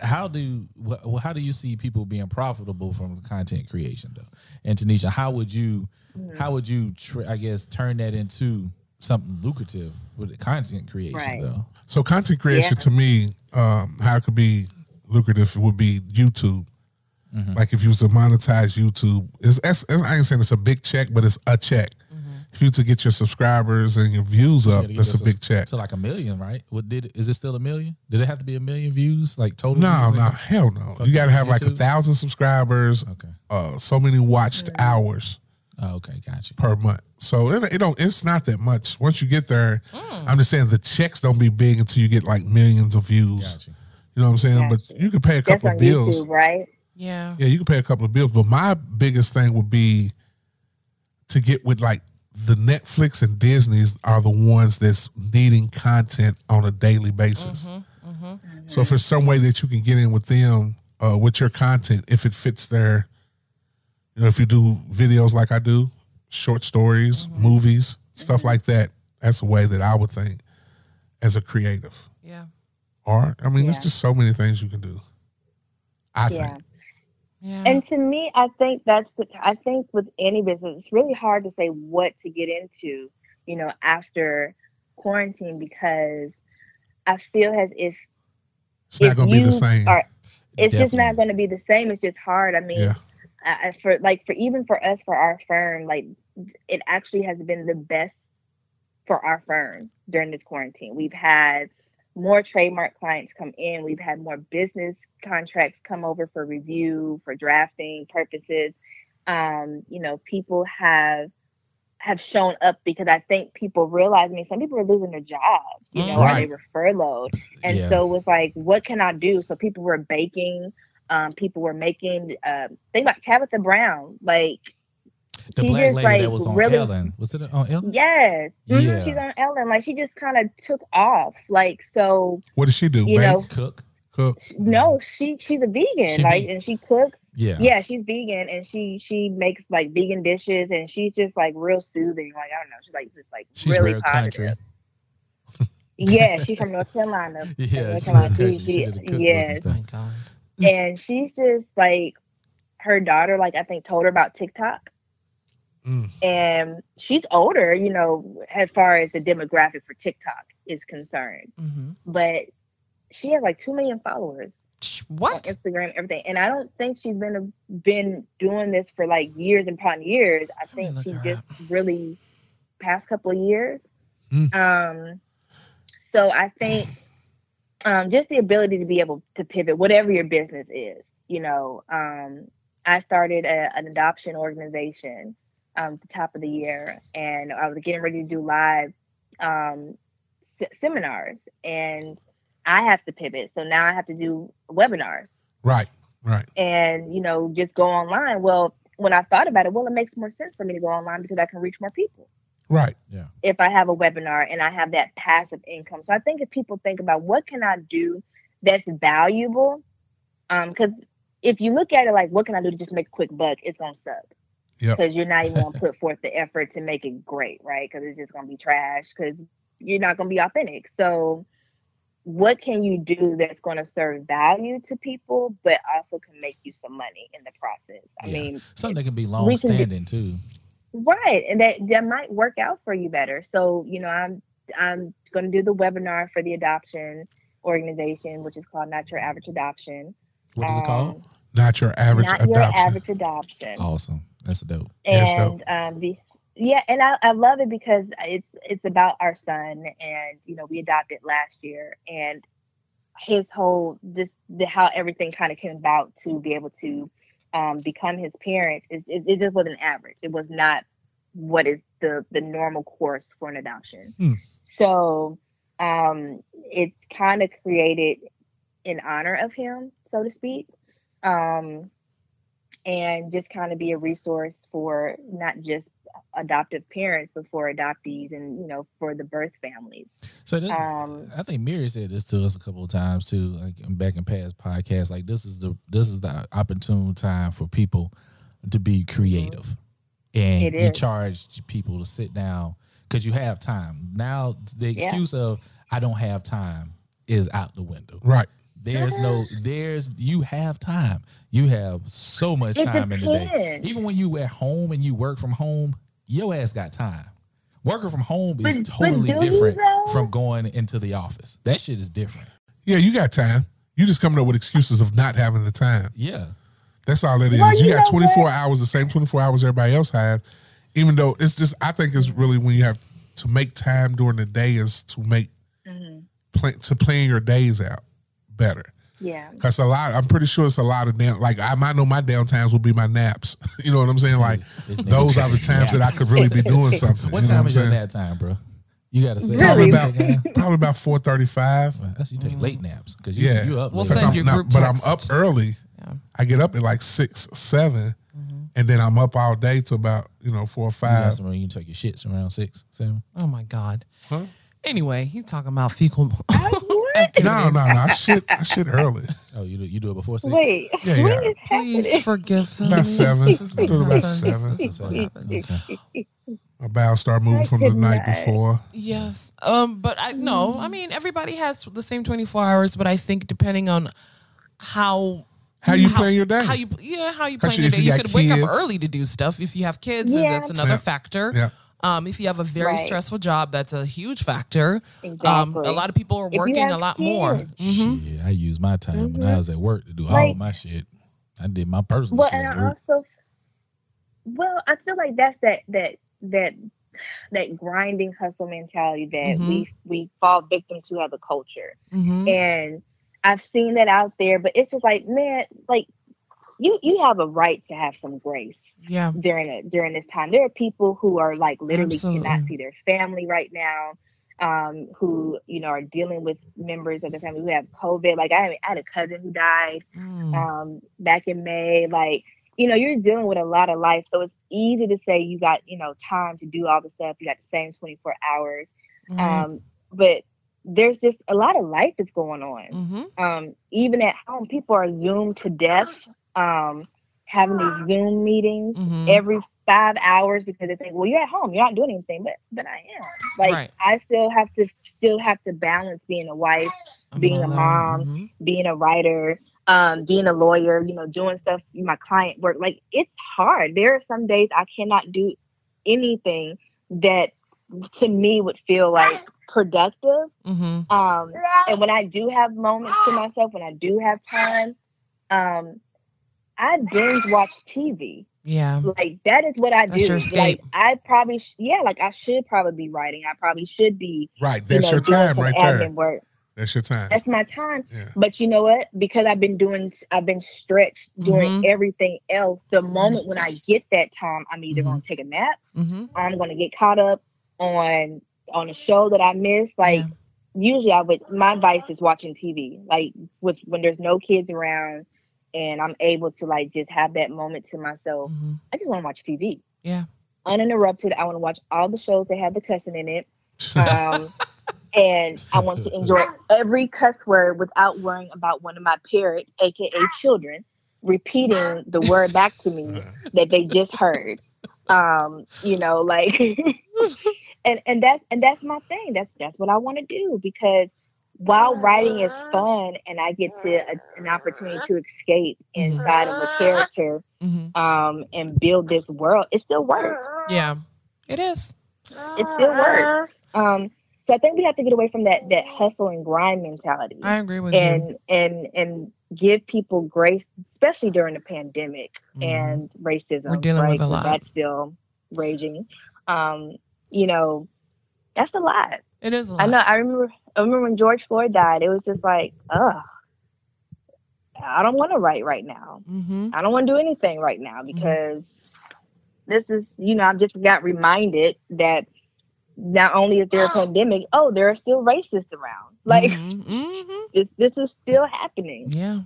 how do you see people being profitable from content creation though? And Tanisha, how would you turn that into something lucrative with content creation though? So content creation to me, how it could be lucrative would be YouTube. Mm-hmm. Like if you was to monetize YouTube, I ain't saying it's a big check, but it's a check. If you to get your subscribers and your views up, that's a big check. So like 1 million, right? Is it still 1 million? Did it have to be 1 million views, like total? No, hell no. You got to have like 1,000 subscribers. Okay. So many watched hours. Oh, okay, gotcha. Per month. So it's not that much. Once you get there, I'm just saying the checks don't be big until you get like millions of views. Gotcha. You know what I'm saying? Gotcha. But you can pay a couple of bills, YouTube, right? Yeah. Yeah, you can pay a couple of bills. But my biggest thing would be to get with like. The Netflix and Disney's are the ones that's needing content on a daily basis. So if there's some way that you can get in with them, with your content, if it fits their, if you do videos like I do, short stories, movies, stuff like that, that's a way that I would think as a creative. Yeah. Or, I mean, there's just so many things you can do, I think. Yeah. And to me, I think with any business, it's really hard to say what to get into, after quarantine, because I feel as if it's not going to be the same. It's just not going to be the same. It's just hard. I mean, for us, for our firm, like it actually has been the best for our firm during this quarantine. We've had more trademark clients come in. We've had more business contracts come over for review, for drafting purposes. People have shown up because I think people realize, some people are losing their jobs, or they were furloughed. And so it was like, what can I do? So people were baking, people were making, think about Tabitha Brown, like, the black lady that was on Ellen. Was it on Ellen? Yes. Yeah. Mm-hmm. She's on Ellen. Like, she just kind of took off. Like, so... What does she do? Cook? No, she's a vegan. And she cooks. Yeah. Yeah, she's vegan. And she makes, like, vegan dishes. And she's just, like, real soothing. Like, I don't know. She's, like, just, like, she's really positive. Yeah, she's from North Carolina. Yeah. Yes. And she's just, like, her daughter, like, I think told her about TikTok. And she's older, as far as the demographic for TikTok is concerned. But she has like 2 million followers on Instagram, everything. And I don't think she's been doing this for like years upon years. I think she just really past couple of years. So I think just the ability to be able to pivot, whatever your business is. I started an adoption organization. At the top of the year, and I was getting ready to do live seminars, and I have to pivot. So now I have to do webinars. Right. And, just go online. Well, when I thought about it, it makes more sense for me to go online because I can reach more people. Right. Yeah. If I have a webinar and I have that passive income. So I think if people think about what can I do that's valuable, because if you look at it like, what can I do to just make a quick buck? It's going to suck. Because you're not even going to put forth the effort to make it great, right? Because it's just going to be trash because you're not going to be authentic. So what can you do that's going to serve value to people but also can make you some money in the process? I mean... Something that can be long-standing, too. Right. And that might work out for you better. So, I'm going to do the webinar for the adoption organization, which is called Not Your Average Adoption. What is it called? Not Your Average Adoption. Awesome. That's dope. And I love it because it's about our son, and we adopted last year, and his whole how everything kind of came about to be able to become his parents. It just wasn't average. It was not what is the normal course for an adoption. So it's kind of created in honor of him, so to speak. And just kind of be a resource for not just adoptive parents, but for adoptees and, for the birth families. So this, I think Mary said this to us a couple of times too, like back in past podcasts, like this is the opportune time for people to be creative. And you charge people to sit down because you have time. Now the excuse of I don't have time is out the window. Right. There's no, there's, you have time. You have so much time in the day. Even when you at home and you work from home, your ass got time. Working from home is totally different from going into the office. That shit is different. Yeah, you got time. You just coming up with excuses of not having the time. Yeah. That's all it is. Well, you got 24 hours, the same 24 hours everybody else has. Even though it's just, I think it's really when you have to make time during the day is to make, to plan your days out better. Yeah. Because a lot, I'm pretty sure it's a lot of down, like I know my downtimes will be my naps. You know what I'm saying? Like those are the times that I could really be doing something. What time is your nap time, bro? You gotta say probably about 4:35. That's you take late naps because you up. We'll send your group text. But I'm up early. Yeah. I get up at like 6, 7, and then I'm up all day to about 4 or 5. You can take your shits around 6, 7. Oh my god. Huh? Anyway, he's talking about fecal. No. I shit early. Oh, you do it before 6? Wait. Yeah. Please forgive them. About 7. I do it about 7. Okay. My bowels start moving from the night before. Yes. But I mean, everybody has the same 24 hours, but I think depending on how you plan your day. How you plan your day. You could wake up early to do stuff if you have kids, and that's another factor. Yeah. If you have a very stressful job, that's a huge factor. Exactly. A lot of people are working a lot more. Mm-hmm. Shit, I used my time when I was at work to do all my shit. I did my personal shit. And I feel like that's that grinding hustle mentality that we fall victim to as a culture. Mm-hmm. And I've seen that out there, but it's just like, man, like you have a right to have some grace during this time. There are people who are like literally cannot see their family right now, who are dealing with members of the family who have COVID. Like I had a cousin who died back in May. Like you're dealing with a lot of life, so it's easy to say you got time to do all the stuff. You got the same 24 hours, but there's just a lot of life that's going on. Mm-hmm. Even at home, people are zoomed to death. Having these Zoom meetings every 5 hours because they think, well, you're at home, you're not doing anything, but I am. Like I still have to balance being a wife, being a mom, being a writer, being a lawyer, doing stuff, my client work. Like it's hard. There are some days I cannot do anything that to me would feel like productive. Mm-hmm. And when I do have moments to myself, when I do have time, I binge watch TV. Yeah. Like that is what I do. That's your escape. Like I probably I should probably be writing. I probably should be that's your time right there. Work. That's your time. That's my time. Yeah. But you know what? Because I've been stretched doing everything else. The moment when I get that time, I'm either gonna take a nap, I'm gonna get caught up on a show that I missed. Like usually my vice is watching TV. Like when there's no kids around. And I'm able to like just have that moment to myself. Mm-hmm. I just want to watch TV. Yeah. Uninterrupted. I want to watch all the shows that have the cussing in it. And I want to enjoy every cuss word without worrying about one of my parents, AKA children, repeating the word back to me that they just heard. And that's my thing. That's what I want to do because while writing is fun and I get to an opportunity to escape inside of a character and build this world, it still works. Yeah, it is. It still works. So I think we have to get away from that hustle and grind mentality. I agree with you. And give people grace, especially during the pandemic and racism. We're dealing with a lot. That's still raging. That's a lot. It is a lot. I know. I remember when George Floyd died, it was just like, ugh, I don't want to write right now. Mm-hmm. I don't want to do anything right now because this is, I just got reminded that not only is there a pandemic, there are still racists around. Like this is still happening. Yeah.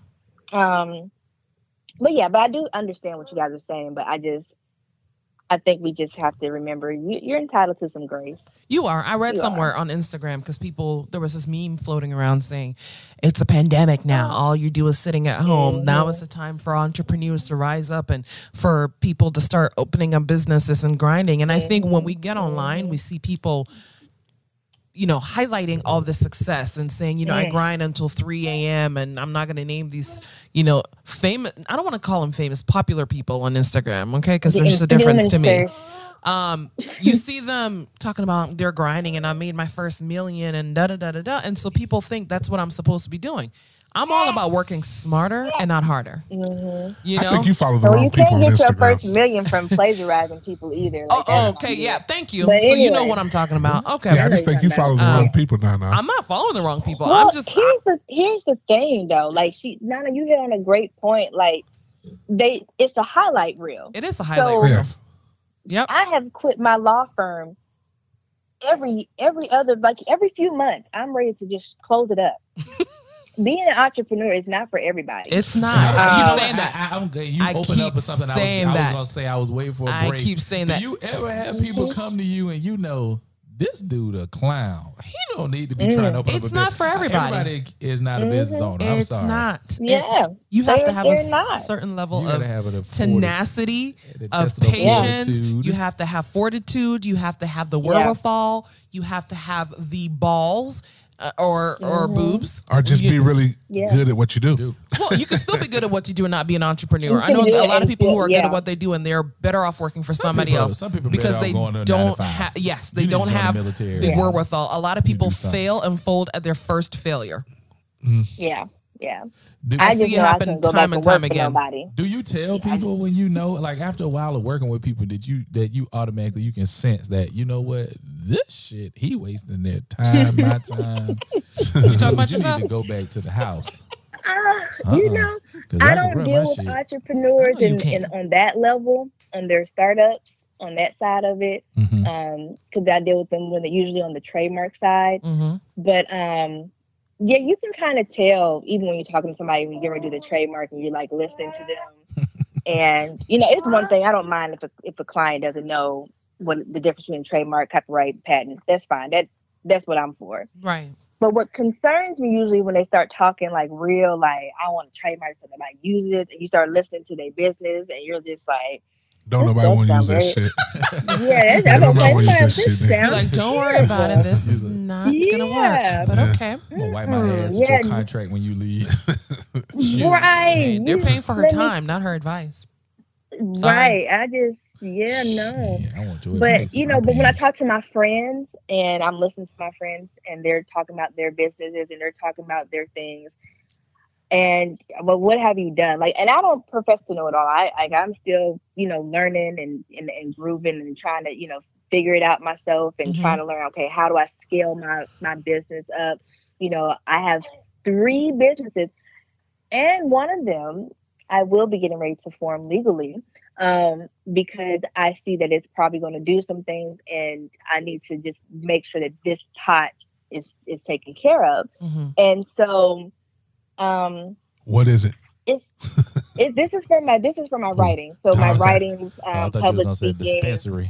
But I do understand what you guys are saying, but I just, I think we just have to remember you're entitled to some grace. You are. I read somewhere on Instagram, because there was this meme floating around saying, it's a pandemic now. All you do is sitting at home. Now is the time for entrepreneurs to rise up and for people to start opening up businesses and grinding. And I think when we get online, we see people, you know, highlighting all the success and saying, you know, I grind until 3 a.m. and I'm not going to name these, you know, famous, I don't want to call them famous, popular people on Instagram, okay? Because there's just a difference to me. You see them talking about they're grinding and I made my first million and da-da-da-da-da. And so people think that's what I'm supposed to be doing. I'm all about working smarter and not harder. You know? I think you follow the wrong people on Instagram. You can't get your first million from plagiarizing people either. Like, thank you. But so anyway, you know what I'm talking about. Okay. Yeah, I just think you follow the wrong people, Nana. I'm not following the wrong people. Well, I'm just here's the thing though. Like Nana, you hit on a great point. Like it's a highlight reel. It is a highlight reel. Yes. Yep. I have quit my law firm every few months. I'm ready to just close it up. Being an entrepreneur is not for everybody. It's not. So I keep saying that. I'm good. You opened up with something I was going to say. I was waiting for a break. I keep saying that. Do you ever have people come to you and you know, this dude a clown? He don't need to be trying to open up a business. It's not for everybody. Everybody is not a business owner. I'm sorry. It's not. Yeah. You have to have a certain level of tenacity, of patience. You have to have fortitude. You have to have the wherewithal. You have to have the balls. Or boobs. Or just be really good at what you do. Well, you can still be good at what you do and not be an entrepreneur. I know a lot of people who are good at what they do and they're better off working for somebody else. Some people because they don't have, they don't have the wherewithal. A lot of people fail and fold at their first failure. Yeah. Yeah. I see it happen time and time again. Do you tell people when you know, like after a while of working with people, that you automatically, you can sense that, you know what, this shit, he wasting their time, my time. You talking about yourself? You need to go back to the house. You know, I don't deal with entrepreneurs and on that level, on their startups, on that side of it, because I deal with them when they're usually on the trademark side. But, yeah, you can kind of tell even when you're talking to somebody when you get ready to do the trademark and you're like listening to them. And, you know, it's one thing. I don't mind if a client doesn't know what the difference between trademark, copyright, patent. That's fine. That's what I'm for. Right. But what concerns me usually when they start talking like real, like I want to trademark so nobody uses it. And you start listening to their business and you're just like, don't nobody want to use that shit. Yeah, that's nobody want to use that shit. You're like, don't worry about it. This is not gonna work. But okay, I'm gonna wipe my ass with your contract when you leave. Right, they're paying for her time, not her advice. Right, I just but you know, but when I talk to my friends and I'm listening to my friends and they're talking about their businesses and they're talking about their things. And well, what have you done? Like, and I don't profess to know it all. I'm still, you know, learning and grooving and trying to, you know, figure it out myself and trying to learn, okay, how do I scale my business up? You know, I have 3 businesses and one of them I will be getting ready to form legally because I see that it's probably going to do some things and I need to just make sure that this pot is taken care of. And so what is it? This is for my writing. So my writing, public speaking. Dispensary.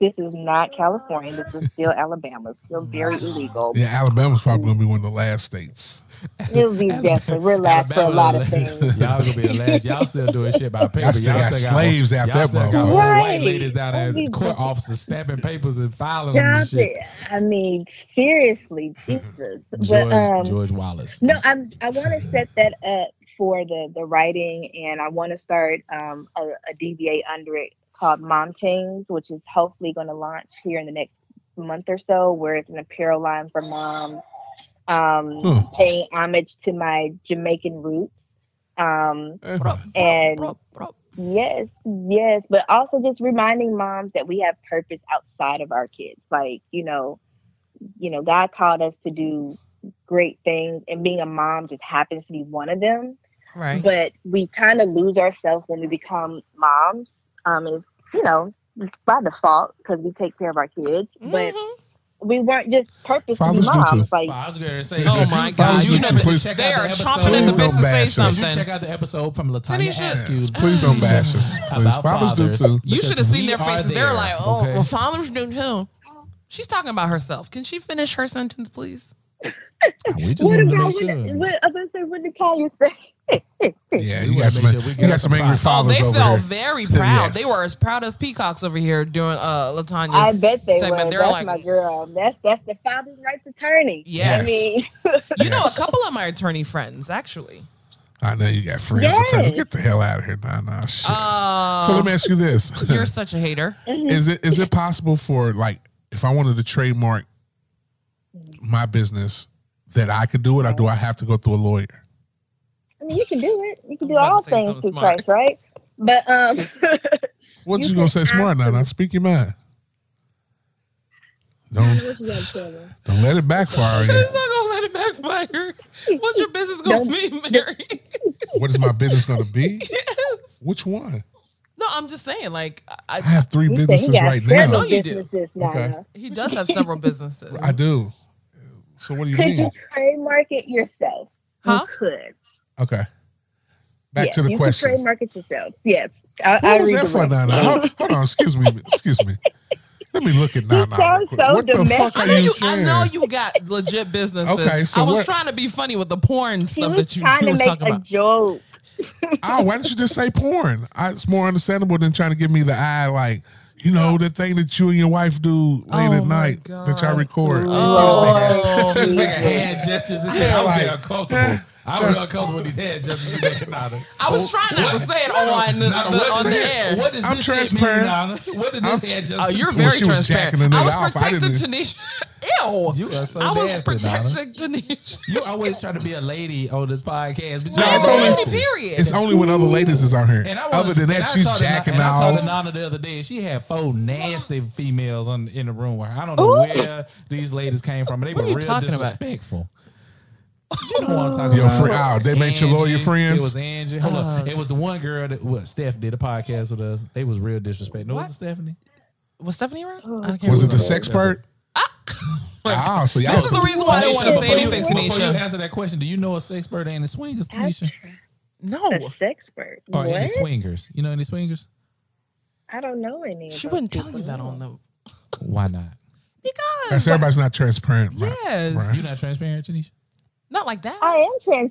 This is not California. This is still Alabama. It's still very illegal. Yeah, Alabama's probably gonna be one of the last states. It'll be definitely. We're last for a lot of things. Y'all gonna be the last. Y'all still doing shit by paper. Y'all still got slaves out there, bro. White ladies down there in court offices stamping papers and filing them and shit. I mean, seriously, Jesus. George Wallace. No, I want to set that up for the writing, and I want to start a DBA under it, called Mom Chains, which is hopefully going to launch here in the next month or so, where it's an apparel line for moms, paying homage to my Jamaican roots. Yes, but also just reminding moms that we have purpose outside of our kids. Like, you know, God called us to do great things, and being a mom just happens to be one of them. Right. But we kind of lose ourselves when we become moms. Is, you know, by default, because we take care of our kids, but we weren't just purposely moms. Like, I was going to say, oh my God, you never check out the episode. They are chomping at the bit to say something. You check out the episode from Latonya Askew. Please don't bash us. About fathers do too. You should have seen their faces. They're like, oh, well, fathers do too. She's talking about herself. Can she finish her sentence, please? What about when the Kanye said? Yeah, you got some angry fathers over there. They felt very proud. Yes. They were as proud as peacocks over here during Latonya's segment. I bet they were. That's like, my girl. That's the father's rights attorney. Yes. I mean. You know, a couple of my attorney friends, actually. I know you got friends. Yes. Get the hell out of here. Nah, shit. So let me ask you this. You're such a hater. Is it possible for, like, if I wanted to trademark my business, that I could do it, or do I have to go through a lawyer? I mean, you can do it. You can do all things through Christ, right? But what you gonna say smart now? Speak your mind. Don't let it backfire. It's not gonna let it backfire. What's your business gonna be, Mary? What is my business gonna be? Yes. Which one? No, I'm just saying, like... I have three businesses right now. I know you do. Okay. He does have several businesses. I do. So what do you mean? Could you trademark it yourself? Huh? You could. Okay. Back to the question. You could trademark it yourself. Yes. What was that for, Nana? Hold on. Excuse me. Let me look at Nana. What the fuck are you saying? I know you got legit businesses. Okay, so I was trying to be funny with the porn stuff that you were talking about. He was trying to make a joke. Oh, why don't you just say porn? It's more understandable than trying to give me the eye, like, you know, the thing that you and your wife do late at night that y'all record. Oh, she's making hand gestures and shit. I was uncomfortable with these head gestures. I was trying not to say it on the air. What does this transparent mean, Nana? What did this head gesture? Oh, you're very transparent. I was protecting Tanisha. Ew. You are so nasty, Tanisha. You always try to be a lady on this podcast. But it's only when other ladies is out here. Other than that, she's jacking off. I told Nana the other day, she had 4 nasty females in the room. I don't know where these ladies came from, but they were real disrespectful. You don't want to talk about friend. Oh, they made your lawyer friends. It was Angie. Hold on. It was the one girl that Steph did a podcast with us. They was real disrespectful. No, was it Stephanie? Was Stephanie around? Was it the sexpert? Oh, so y'all. This is the reason why I didn't want to say anything, Tanisha. Before you answer that question, do you know a sexpert and a swingers, Tanisha? No. A sexpert? Or any swingers? You know any swingers? I don't know any. She wouldn't tell you that on the. Why not? Because everybody's not transparent. Yes. You're not transparent, Tanisha? Not like that. I am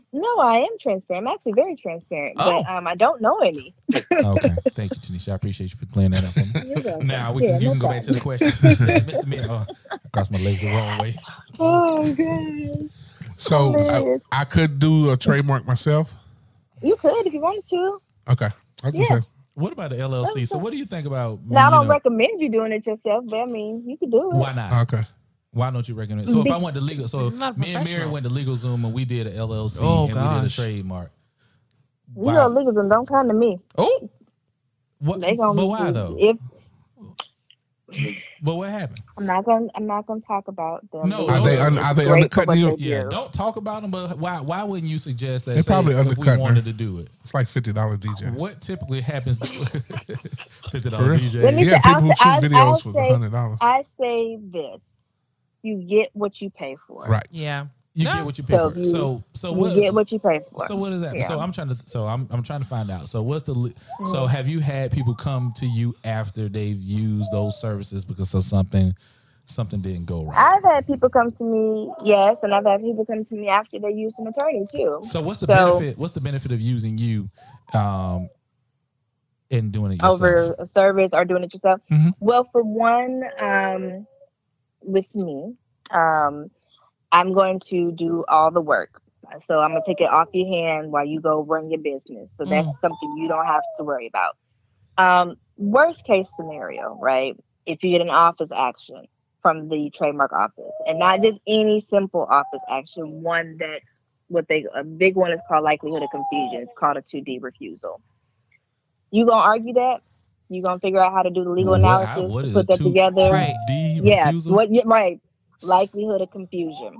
transparent. I'm actually very transparent, but I don't know any. Okay, thank you, Tanisha. I appreciate you for clearing that up for me. Now you can go back to the questions. Mr. Miller, I crossed my legs the wrong way. Oh God! So I could do a trademark myself. You could if you wanted to. Okay, I was gonna say. What about the LLC? So what do you think about? Now I don't recommend you doing it yourself, but I mean you could do it. Why not? Okay. Why don't you recommend it? So if I went to legal, so me and Mary went to LegalZoom and we did an LLC and we did a trademark. Wow. You know, LegalZoom don't come to me. Oh, but why though? But what happened? I'm not gonna talk about them. No, are they undercutting you? Yeah, don't talk about them. But why wouldn't you suggest that? They probably undercut. If we wanted to do it, it's like $50 DJs. What typically happens? $50 DJs. Yeah, people shoot videos for $100. I say this. You get what you pay for. Right. Yeah. You get what you pay for. You get what you pay for. So what is that? Yeah. So I'm trying to find out. So what's the so have you had people come to you after they've used those services because of something didn't go right? I've had people come to me, yes, and I've had people come to me after they used an attorney too. So what's the benefit? What's the benefit of using you and doing it yourself? Over a service or doing it yourself? Mm-hmm. Well, for one, with me, I'm going to do all the work. So I'm going to take it off your hand while you go run your business. So that's something you don't have to worry about. Worst case scenario, right? If you get an office action from the trademark office, and not just any simple office action, one that's a big one is called likelihood of confusion. It's called a 2D refusal. You going to argue that? You're going to figure out how to do the legal analysis, put that together. Right. Right. Likelihood of confusion.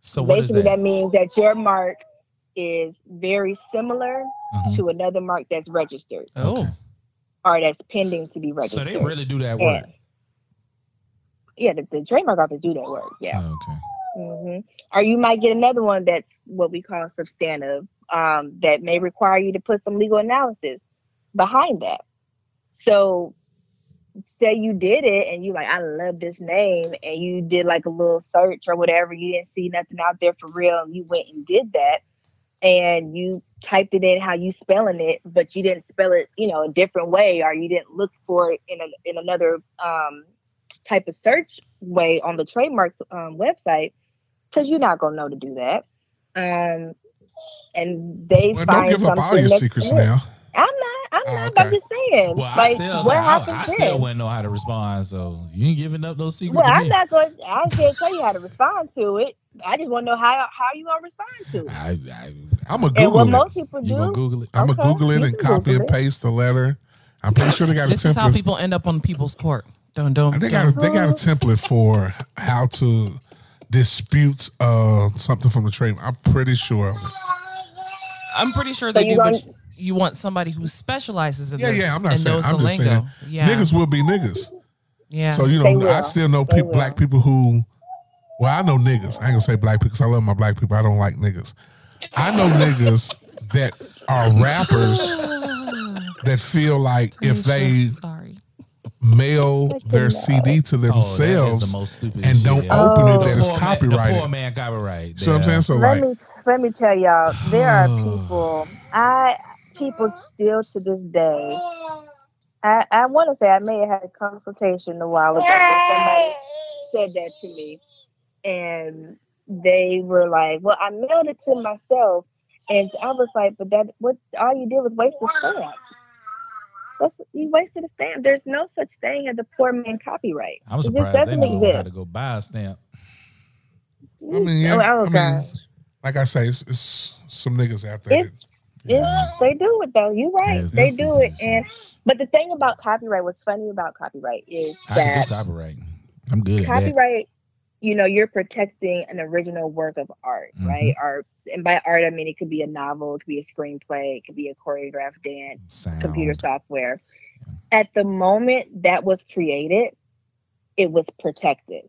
So what basically is that? That means that your mark is very similar to another mark that's registered. Oh. Or that's pending to be registered. So they really do that work. yeah, the trademark office do that work. Yeah. Oh, okay. Mm-hmm. Or you might get another one that's what we call substantive, that may require you to put some legal analysis behind that. So say you did it and you like, I love this name, and you did like a little search or whatever, you didn't see nothing out there for real, and you went and did that, and you typed it in how you spelling it, but you didn't spell it, you know, a different way, or you didn't look for it in another type of search way on the trademarks website, because you're not gonna know to do that. And they find don't give up all your secrets week. Now. I'm not. Okay. I'm just saying. Well, like, I still wouldn't know how to respond. So you ain't giving up those secrets. Well, I'm not going. I can't tell you how to respond to it. I just want to know how you gonna respond to it. I'm gonna Google it. Most people do. Google it. I'm gonna Google it and copy and paste the letter. I'm pretty sure they got this a template. This is how people end up on people's court. They got a template for how to dispute something from the trademark. I'm pretty sure they do. But you want somebody who specializes in this. Yeah, I'm not saying. I'm just saying. Yeah. Niggas will be niggas. Yeah. So you know, I still know black people who. Well, I know niggas. I ain't gonna say black people because I love my black people. I don't like niggas. I know niggas that are rappers that feel like if they mail their CD to themselves and don't open it, that is copyrighted. The poor man copyright. So I'm saying, so like, let me tell y'all, there are people. People still to this day. I want to say I may have had a consultation a while ago. Somebody said that to me. And they were like, well, I mailed it to myself. And I was like, but all you did was waste the stamp. You wasted a stamp. There's no such thing as a poor man copyright. I'm surprised they don't know how to go buy a stamp. I mean, yeah, I mean, like I say, it's some niggas out there. Yeah, they do it though. You're right. Yes, they do it. But the thing about copyright, what's funny about copyright is that I'm good. Copyright, you know, you're protecting an original work of art, right? Or, and by art, I mean it could be a novel, it could be a screenplay, it could be a choreographed dance, computer software. At the moment that was created, it was protected.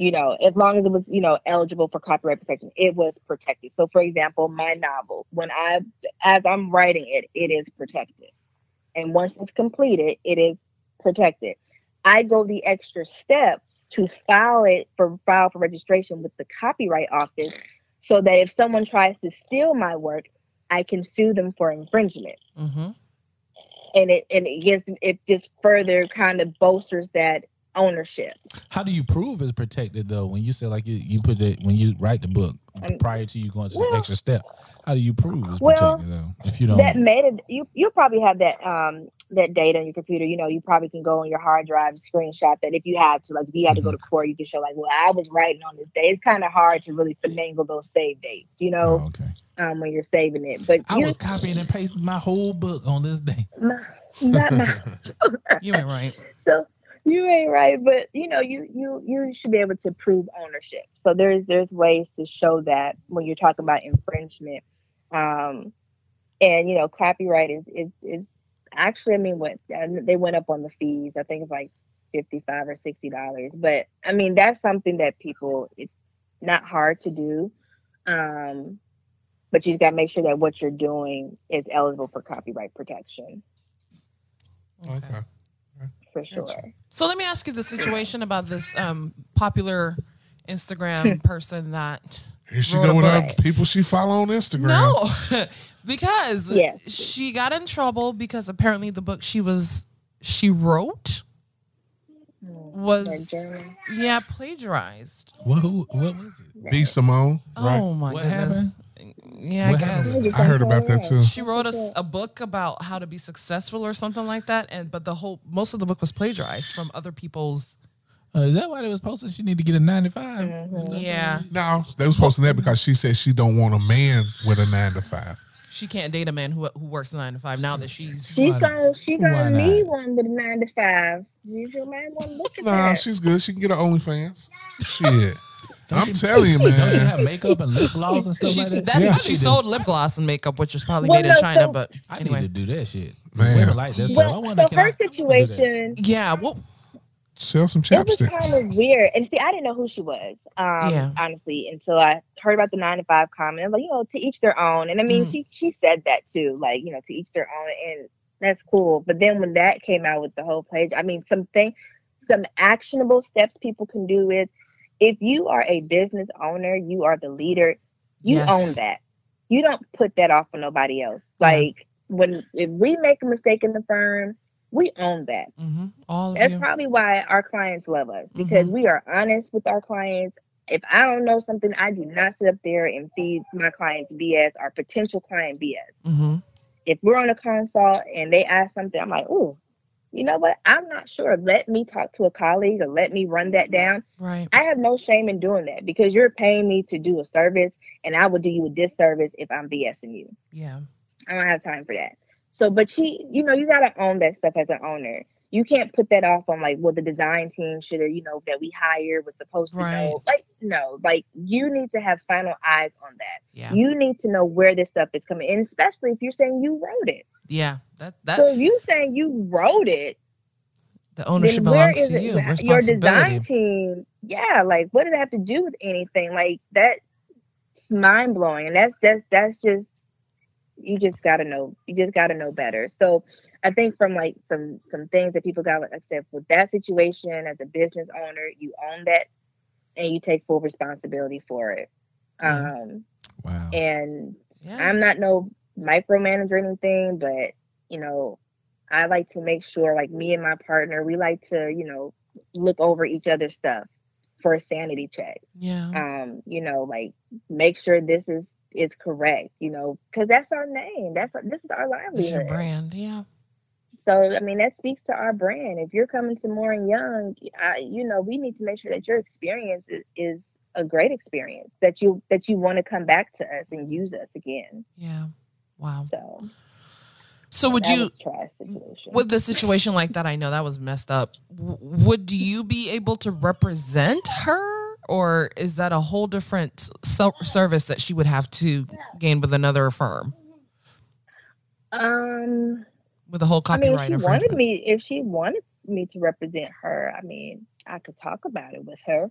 You know, as long as it was, you know, eligible for copyright protection, it was protected. So, for example, my novel, as I'm writing it, it is protected. And once it's completed, it is protected. I go the extra step to file for registration with the Copyright Office so that if someone tries to steal my work, I can sue them for infringement. Mm-hmm. And it just further kind of bolsters that ownership. How do you prove it's protected though? When you say like you put it when you write the book prior to you going to the extra step, how do you prove it's protected though? If you don't, that you'll probably have that that data on your computer. You know, you probably can go on your hard drive, screenshot that if you have to. Like if you had to go to court, you can show like, well, I was writing on this day. It's kind of hard to really finagle those save dates. You know, when you're saving it. But I was copying and pasting my whole book on this day. You ain't right. So. You ain't right, but you know you should be able to prove ownership. So there's ways to show that when you're talking about infringement, and you know copyright is actually they went up on the fees. I think it's like $55 or $60, but I mean that's something that it's not hard to do, but you just gotta make sure that what you're doing is eligible for copyright protection. Okay. For sure. So let me ask you the situation about this popular Instagram person that here she go with other people she follow on Instagram. No, because she got in trouble because apparently the book she wrote was plagiarized. What was it? B. Simone. Right? Oh my goodness. Happened? Yeah, I heard about that too. She wrote a book about how to be successful or something like that, but most of the book was plagiarized from other people's. Is that why they was posting? She need to get a 9-to-5. Yeah. No, they was posting that because she said she don't want a man with a 9-to-5. She can't date a man who works 9-to-5 now that she's gonna need one with a 9-to-5. You might want to look at that. Nah, she's good. She can get her OnlyFans. Shit. I'm telling you, man. Don't she have makeup and lip gloss and stuff like that? She sold lip gloss and makeup, which was probably made in China. But anyway, I need to do that shit. Man, like, that's so her situation. Yeah, well, sell some chapstick. It was kind of weird. And see, I didn't know who she was, honestly, until I heard about the 9 to 5 comment. Like, you know, to each their own. And I mean, she said that too, like, you know, to each their own. And that's cool. But then when that came out with the whole page, I mean, some actionable steps people can do is, if you are a business owner, you are the leader, you own that. You don't put that off on nobody else. Like, if we make a mistake in the firm, we own that. That's probably why our clients love us, because we are honest with our clients. If I don't know something, I do not sit up there and feed my clients BS or potential client BS. If we're on a consult and they ask something, I'm like, ooh, you know what? I'm not sure. Let me talk to a colleague, or let me run that down. Right. I have no shame in doing that, because you're paying me to do a service, and I will do you a disservice if I'm BSing you. Yeah. I don't have time for that. So, but you know, you got to own that stuff as an owner. You can't put that off on, like, well, the design team should have, you know, that we hired was supposed to know. Like, no, like, you need to have final eyes on that. Yeah. You need to know where this stuff is coming in, especially if you're saying you wrote it. Yeah. So if you saying you wrote it, the ownership belongs to you. Your design team. Yeah. Like, what did it have to do with anything? Like, that's mind blowing. And that's just, you just got to know. You just got to know better. So I think from, like, some things that people got, like I said, with that situation, as a business owner, you own that and you take full responsibility for it. Wow. And I'm not no micromanager or anything, but, you know, I like to make sure, like, me and my partner, we like to, you know, look over each other's stuff for a sanity check. Yeah. You know, like, make sure this is correct, you know, because that's our name. This is our livelihood. It's your brand, yeah. So, I mean, that speaks to our brand. If you're coming to Moore and Young, you know, we need to make sure that your experience is a great experience, that you want to come back to us and use us again. Yeah. Wow. So would you, with the situation like that, I know that was messed up. Would you be able to represent her, or is that a whole different service that she would have to gain with another firm? With the whole copyright. I mean, if she wanted me to represent her, I mean, I could talk about it with her.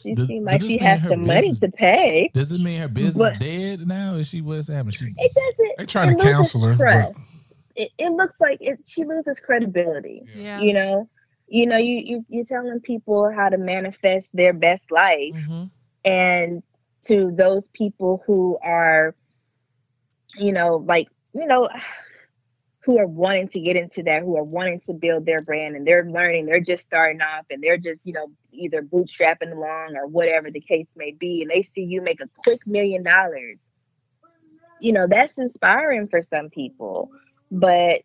She seemed like she has the money to pay. Does it mean her business is dead now? Is she, what's happening? It doesn't. They're trying to counsel her. But it looks like she loses credibility. Yeah. You know, you're telling people how to manifest their best life, and to those people who are, you know, like, you know, who are wanting to get into that, who are wanting to build their brand, and they're learning, they're just starting off, and they're just, you know, either bootstrapping along or whatever the case may be. And they see you make a quick $1 million. You know, that's inspiring for some people, but,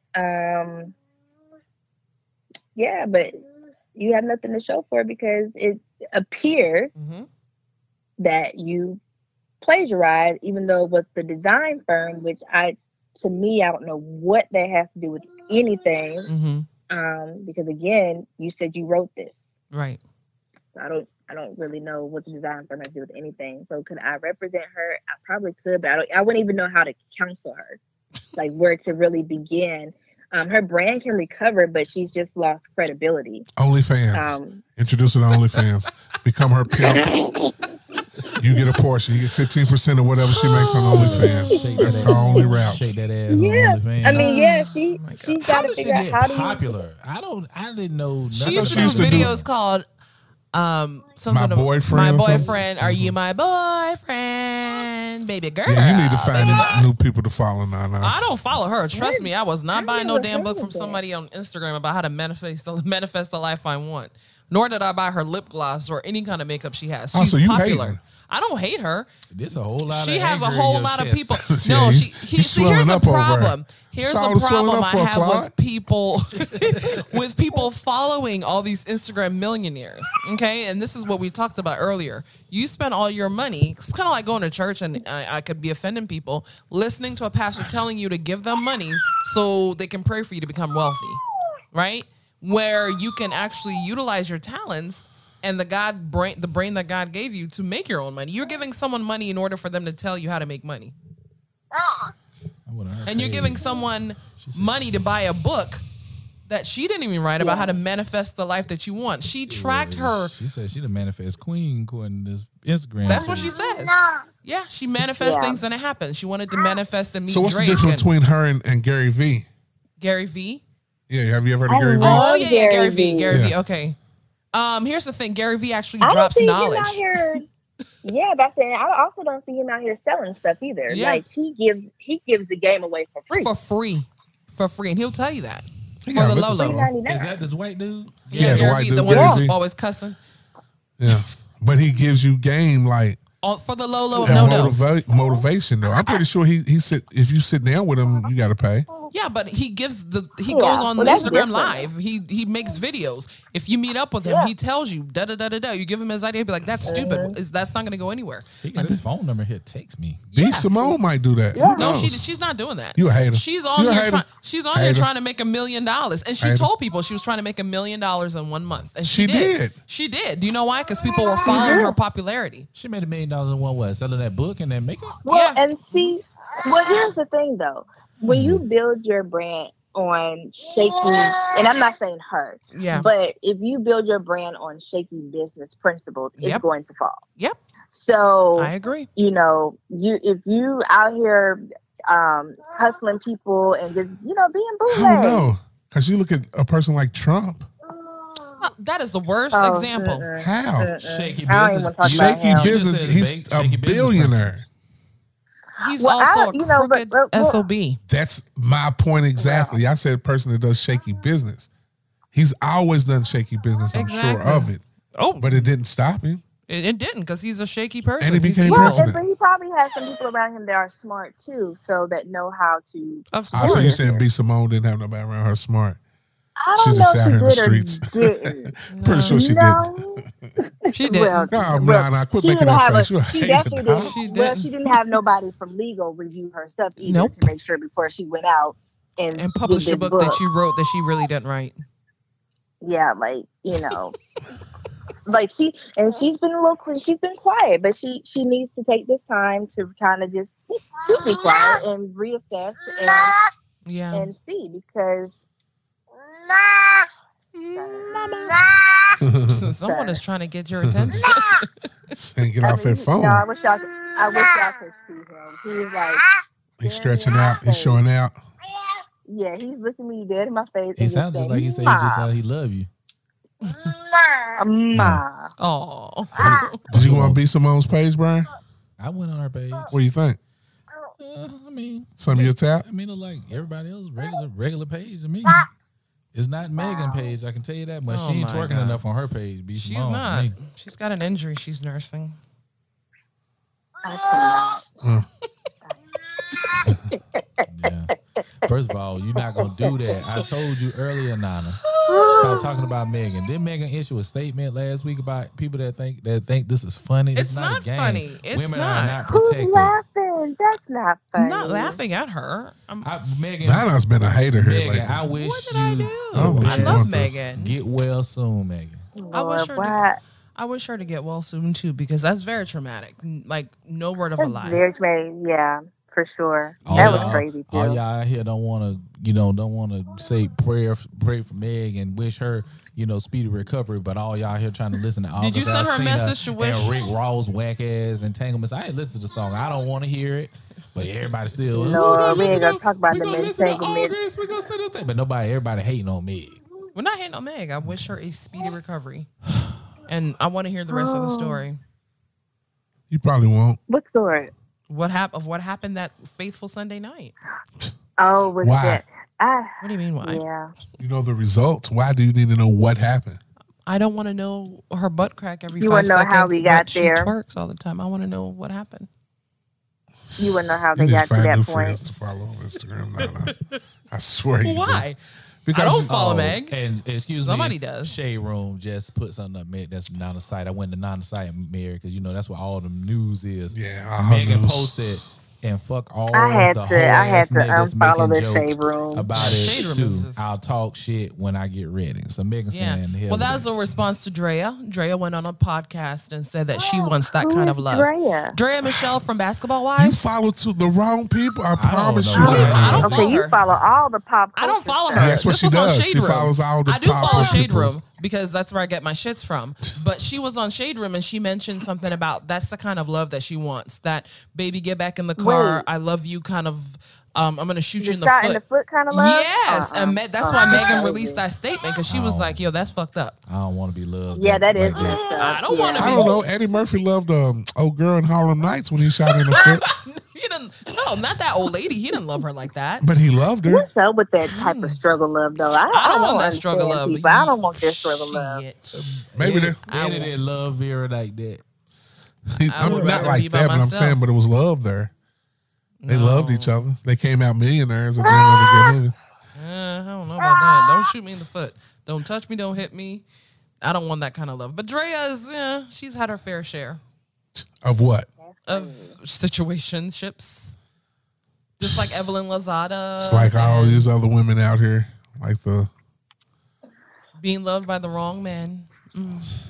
yeah, but you have nothing to show for it, because it appears that you plagiarized, even though with the design firm, which to me, I don't know what that has to do with anything, because, again, you said you wrote this, right? So I don't really know what the design firm has to do with anything. So could I represent her? I probably could, but I wouldn't even know how to counsel her, like, where to really begin. Her brand can recover, but she's just lost credibility. OnlyFans, introduce it to OnlyFans, become her pimp. You get a portion. You get 15% of whatever she makes on OnlyFans. That's her only route. Shake that ass on OnlyFans. I mean, yeah, she's got to figure out how to. Popular. I didn't know. She used to do videos called something. My boyfriend. Are you my boyfriend, baby girl? Yeah, you need to find new people to follow now. I don't follow her. Trust me, I was not buying no damn book from somebody on Instagram about how to manifest the life I want. Nor did I buy her lip gloss or any kind of makeup she has. She's popular. I don't hate her. There's a whole lot. She has a whole lot of people. No, see, here's the problem. Here's the problem I have with people following all these Instagram millionaires. Okay, and this is what we talked about earlier. You spend all your money. It's kind of like going to church, and I could be offending people listening to a pastor telling you to give them money so they can pray for you to become wealthy, right? Where you can actually utilize your talents and the brain that God gave you to make your own money. You're giving someone money in order for them to tell you how to make money. And you're giving someone money to buy a book that she didn't even write about how to manifest the life that you want. She tracked her. She said she the manifest queen according to this Instagram. That's what she says. Yeah, she manifests things and it happens. She wanted to manifest and meet So what's Drake the difference between her and Gary Vee? Gary Vee? Yeah, have you ever heard of Gary Vee? Oh, yeah, Gary Vee. Gary Vee, okay. Here's the thing. Gary Vee actually drops knowledge. Out here. Yeah, that's it. I also don't see him out here selling stuff either. Yeah. Like, he gives the game away for free. And he'll tell you that. For the low level. Is that this white dude? Yeah, the white dude. The one who's always cussing. Yeah. But he gives you game, like. For the low level, motivation, though. I'm pretty sure if you sit down with him, you got to pay. Yeah, but he goes on Instagram Live. He makes videos. If you meet up with him, he tells you, da-da-da-da-da. You give him his idea, he'll be like, that's stupid. That's not going to go anywhere. He got his phone number here. Text me. Yeah. B. Simone might do that. Yeah. No, she's not doing that. You a hater. She's on here trying to make $1 million. And she told people she was trying to make $1 million in 1 month. And she did. Do you know why? Because people were following her popularity. She made $1 million in one way. Selling that book and that makeup. Well, and see, here's the thing, though. When you build your brand on shaky, and I'm not saying her, but if you build your brand on shaky business principles, it's going to fall. Yep. So I agree. You know, if you out here hustling people and just, you know, being bootleg. I don't know, because you look at a person like Trump. That is the worst example. How? Shaky business. Shaky business. He's a billionaire. He's also a crooked SOB. That's my point exactly. I said person that does shaky business. He's always done shaky business, I'm sure of it. Oh. But it didn't stop him. It didn't, because he's a shaky person. And he became president. But he probably has some people around him that are smart, too, so that know how to... So you're saying B. Simone didn't have nobody around her smart. I don't know if she did or didn't. Pretty sure she did. She did. Nah, quit making that face. She didn't have nobody from legal review her stuff either to make sure before she went out and published the book that she wrote that she really didn't write. Yeah, like, you know, like she's been a little quiet, but she needs to take this time to kind of just be quiet and reassess and see, because. Someone is trying to get your attention. And get off that phone. No, I wish y'all could see him. He's like, he's stretching out. He's showing out. Yeah, he's looking me dead in my face. He sounds just like he said. He just said he love you. Oh. Did you want to be Simone's page, Brian? I went on her page. What do you think? I mean, some of your tap. I mean, like everybody else, regular page. I mean. It's not Megan page, I can tell you that, but she ain't twerking enough on her page. She's not. She's got an injury she's nursing. Yeah. First of all, you're not going to do that. I told you earlier, Nana. Stop talking about Megan. Didn't Megan issue a statement last week about people that think this is funny? It's not a game. Funny. It's Women not. Are not protected. Who's laughing? That's not funny. I'm not laughing at her. Megan. Nana's been a hater here lately. I wish what did I do? I love Megan. Get well soon, Megan. Lord, I wish her to get well soon, too, because that's very traumatic. Like, no word of a lie. Very traumatic, yeah. For sure. That was crazy, too. All y'all out here don't want to say pray for Meg and wish her, you know, speedy recovery, but all y'all here trying to listen to all Did you send her a message to wish? Rick Ross whack-ass entanglements. I ain't listened to the song. I don't want to hear it, but everybody still. No, we ain't going to talk about the entanglements. We're going to say the thing, but everybody hating on Meg. We're not hating on Meg. I wish her a speedy recovery, and I want to hear the rest of the story. You probably won't. What story? What happened that faithful Sunday night? Oh, why? What do you mean why? Yeah. You know the results. Why do you need to know what happened? I don't want to know her butt crack every 5 seconds. You want to know how we got there. She twerks all the time. I want to know what happened. You want to know how they got to that point. Friends to follow on Instagram. No. I swear. Well, why? Because I don't follow Meg. And excuse me, somebody does. Shade Room just put something up. That's Nana's site. I went to Nana's site, Mary, because you know that's where all the news is. Yeah, Megan posted and fuck all of the whole niggas making jokes about it too. I'll talk shit when I get ready. So Megan saying, well, that's a response to Drea. Drea went on a podcast and said that she wants that kind of love. Drea Michelle from Basketball Wives. You follow to the wrong people. I promise you. Okay, you follow all the pop. I don't follow her. That's what she does. She follows all the pop. I do follow Shade Room, because that's where I get my shits from. But she was on Shade Room and she mentioned something about that's the kind of love that she wants. That baby, get back in the car. Wait. I love you kind of, I'm going to shoot you in the foot. In the foot kind of love? Yes. And that's why Megan released that statement, because she was like, yo, that's fucked up. I don't want to be loved. Yeah, that is messed up. I don't want to be. I don't know. Eddie Murphy loved old girl in Harlem Nights when he shot her in the foot. He didn't, no, not that old lady. He didn't love her like that. But he loved her. What's up with that type of struggle love, though? I don't want that struggle love. People. I don't want that struggle love. Maybe they didn't love Vera like that. I'm not like that, but I'm saying, but it was love there. They loved each other. They came out millionaires at the end of the good movie. I don't know about that. Don't shoot me in the foot. Don't touch me. Don't hit me. I don't want that kind of love. But Drea's, she's had her fair share. Of what? Of situationships. Just like Evelyn Lozada. It's like all these other women out here. Like the... being loved by the wrong man. It's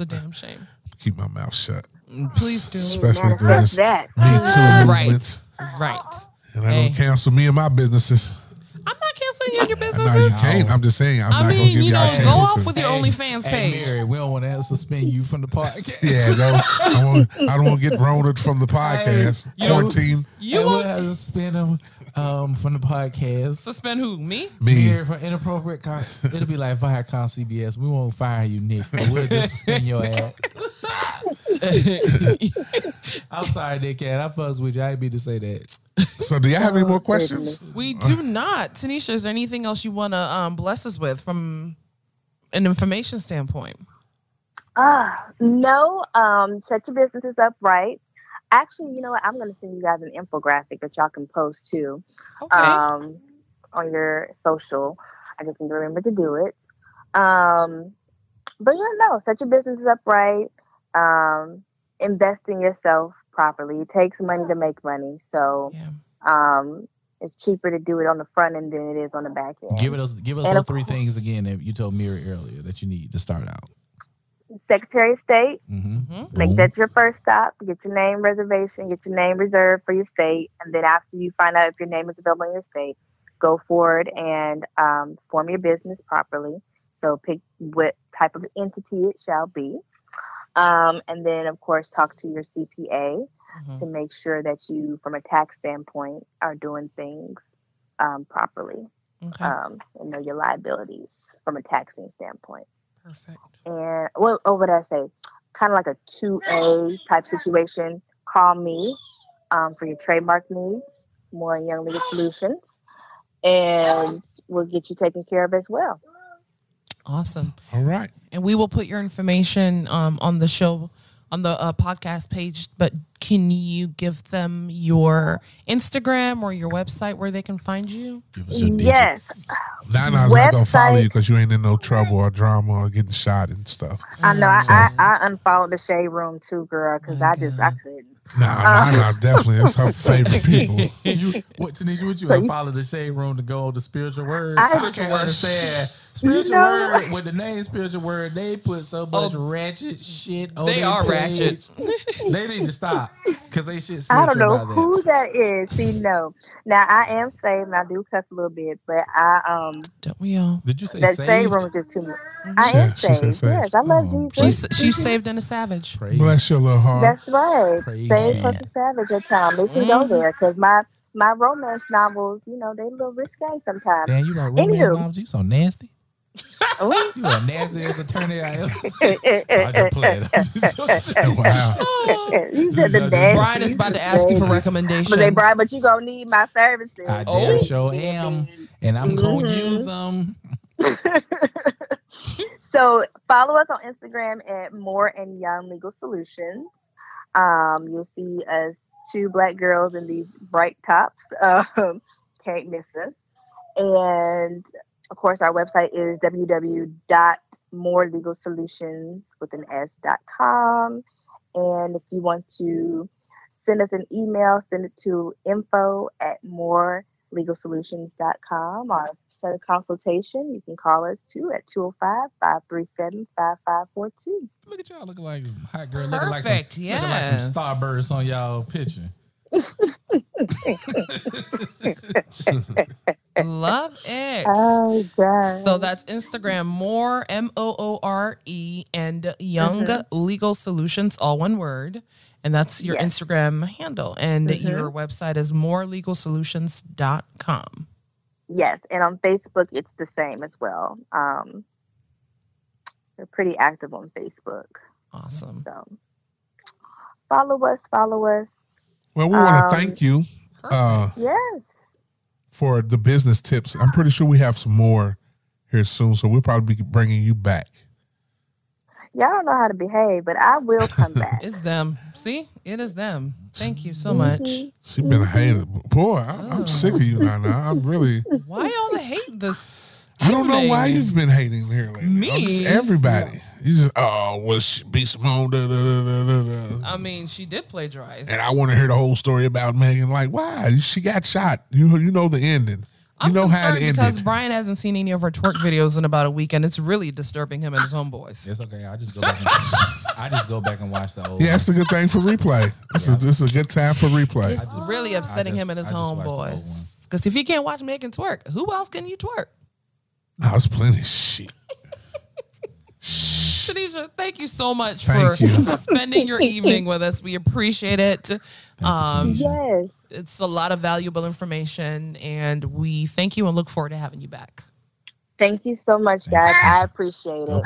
a damn shame. Keep my mouth shut. Please do. Especially through this Me Too movement. Right. And I don't cancel me and my businesses. I'm not canceling you and your businesses. No, you can't. I'm just saying. I'm not going to give y'all a chance. Go off with your OnlyFans page. Hey, Mary, we don't want to suspend you from the podcast. Yeah, I don't want to get Rona from the podcast. Hey, quarantine. You won't have to suspend them from the podcast. Suspend who? Me? Me. Mary, for inappropriate content. It'll be like fire con CBS. We won't fire you, Nick. We'll just suspend your ass. I'm sorry, dickhead. I fucks with you. I ain't mean to say that. So do y'all have any more questions? We do not. Tanisha, is there anything else you want to bless us with from an information standpoint? No. Set your businesses up right. Actually, you know what? I'm going to send you guys an infographic that y'all can post too on your social. I just need to remember to do it. But you know, set your businesses up right. Invest in yourself properly. It takes money to make money. So it's cheaper to do it on the front end than it is on the back end. Give us those three things again that you told Miri earlier that you need to start out. Secretary of State. Make that your first stop. Get your name reservation. Get your name reserved for your state. And then after you find out if your name is available in your state, go forward and form your business properly. So pick what type of entity it shall be. And then, of course, talk to your CPA to make sure that you, from a tax standpoint, are doing things properly and know your liabilities from a taxing standpoint. Perfect. And what did I say? Kind of like a 2A type situation. Call me for your trademark needs, Moore and Young Legal Solutions, and we'll get you taken care of as well. Awesome. All right. And we will put your information on the show, on the podcast page. But can you give them your Instagram or your website where they can find you? Give us your digits. Nana's not going to follow you because you ain't in no trouble or drama or getting shot and stuff. I know. So. I unfollowed the Shade Room too, girl, because I couldn't. Nah, definitely. That's her favorite people. Tanisha, would you unfollow the Shade Room to go to Spiritual Words? Spiritual Word, with the name Spiritual Word, they put so much ratchet shit on They are page. Ratchet. They need to stop because they shit spiritual. I don't know who that is. See, no. Now, I am saved and I do cuss a little bit, but I... Don't we all? Did you say that saved? Shade Room is just too much. I am saved. Yes, I love Jesus. She's saved and a savage. Praise. Bless your little heart. That's right. Saved plus a savage at times. They can go there because my romance novels, you know, they a little risque sometimes. Damn, you like romance novels? You so nasty. You are nasty as a attorney. I am. I just played. Wow. You said the nasty. Brian is about to ask you for recommendations. But you gonna need my services. I damn sure am, and I'm gonna use them. So follow us on Instagram at Moore and Young Legal Solutions. You'll see us two black girls in these bright tops. Can't miss us. And of course, our website is www.morelegalsolutions.com. And if you want to send us an email. Send it to info@morelegalsolutions.com. Or set a consultation. You can call us too at 205-537-5542. Look at y'all looking like hot girl. Perfect. Looking like some starbursts on y'all picture. Love it. Oh, God. So that's Instagram, Moore, Moore, and Young Legal Solutions, all one word. And that's your Instagram handle. And your website is morelegalsolutions.com. Yes. And on Facebook, it's the same as well. We're pretty active on Facebook. Awesome. So follow us. Well, we want to thank you for the business tips. I'm pretty sure we have some more here soon, so we'll probably be bringing you back. Y'all don't know how to behave, but I will come back. It's them. See? It is them. Thank you so much. She's been a hater. Boy, I'm sick of you now. I'm really... Why all the hate this evening? I don't know why you've been hating here lately. Me? Just everybody. Yeah. You just, B. Simone, I mean, she did plagiarize. And I want to hear the whole story about Megan. Like, why? She got shot. You know the ending. Because Brian hasn't seen any of her twerk videos in about a week, and it's really disturbing him and his homeboys. It's okay. I just go back and watch the old. Yeah, it's a good thing for replay. This is a good time for replay. It's really upsetting him and his homeboys. Because if you can't watch Megan twerk, who else can you twerk? I was plenty of shit. Tanisha, thank you so much for spending your evening with us. We appreciate it. Yes. It's a lot of valuable information, and we thank you and look forward to having you back. Thank you so much, guys. I appreciate it.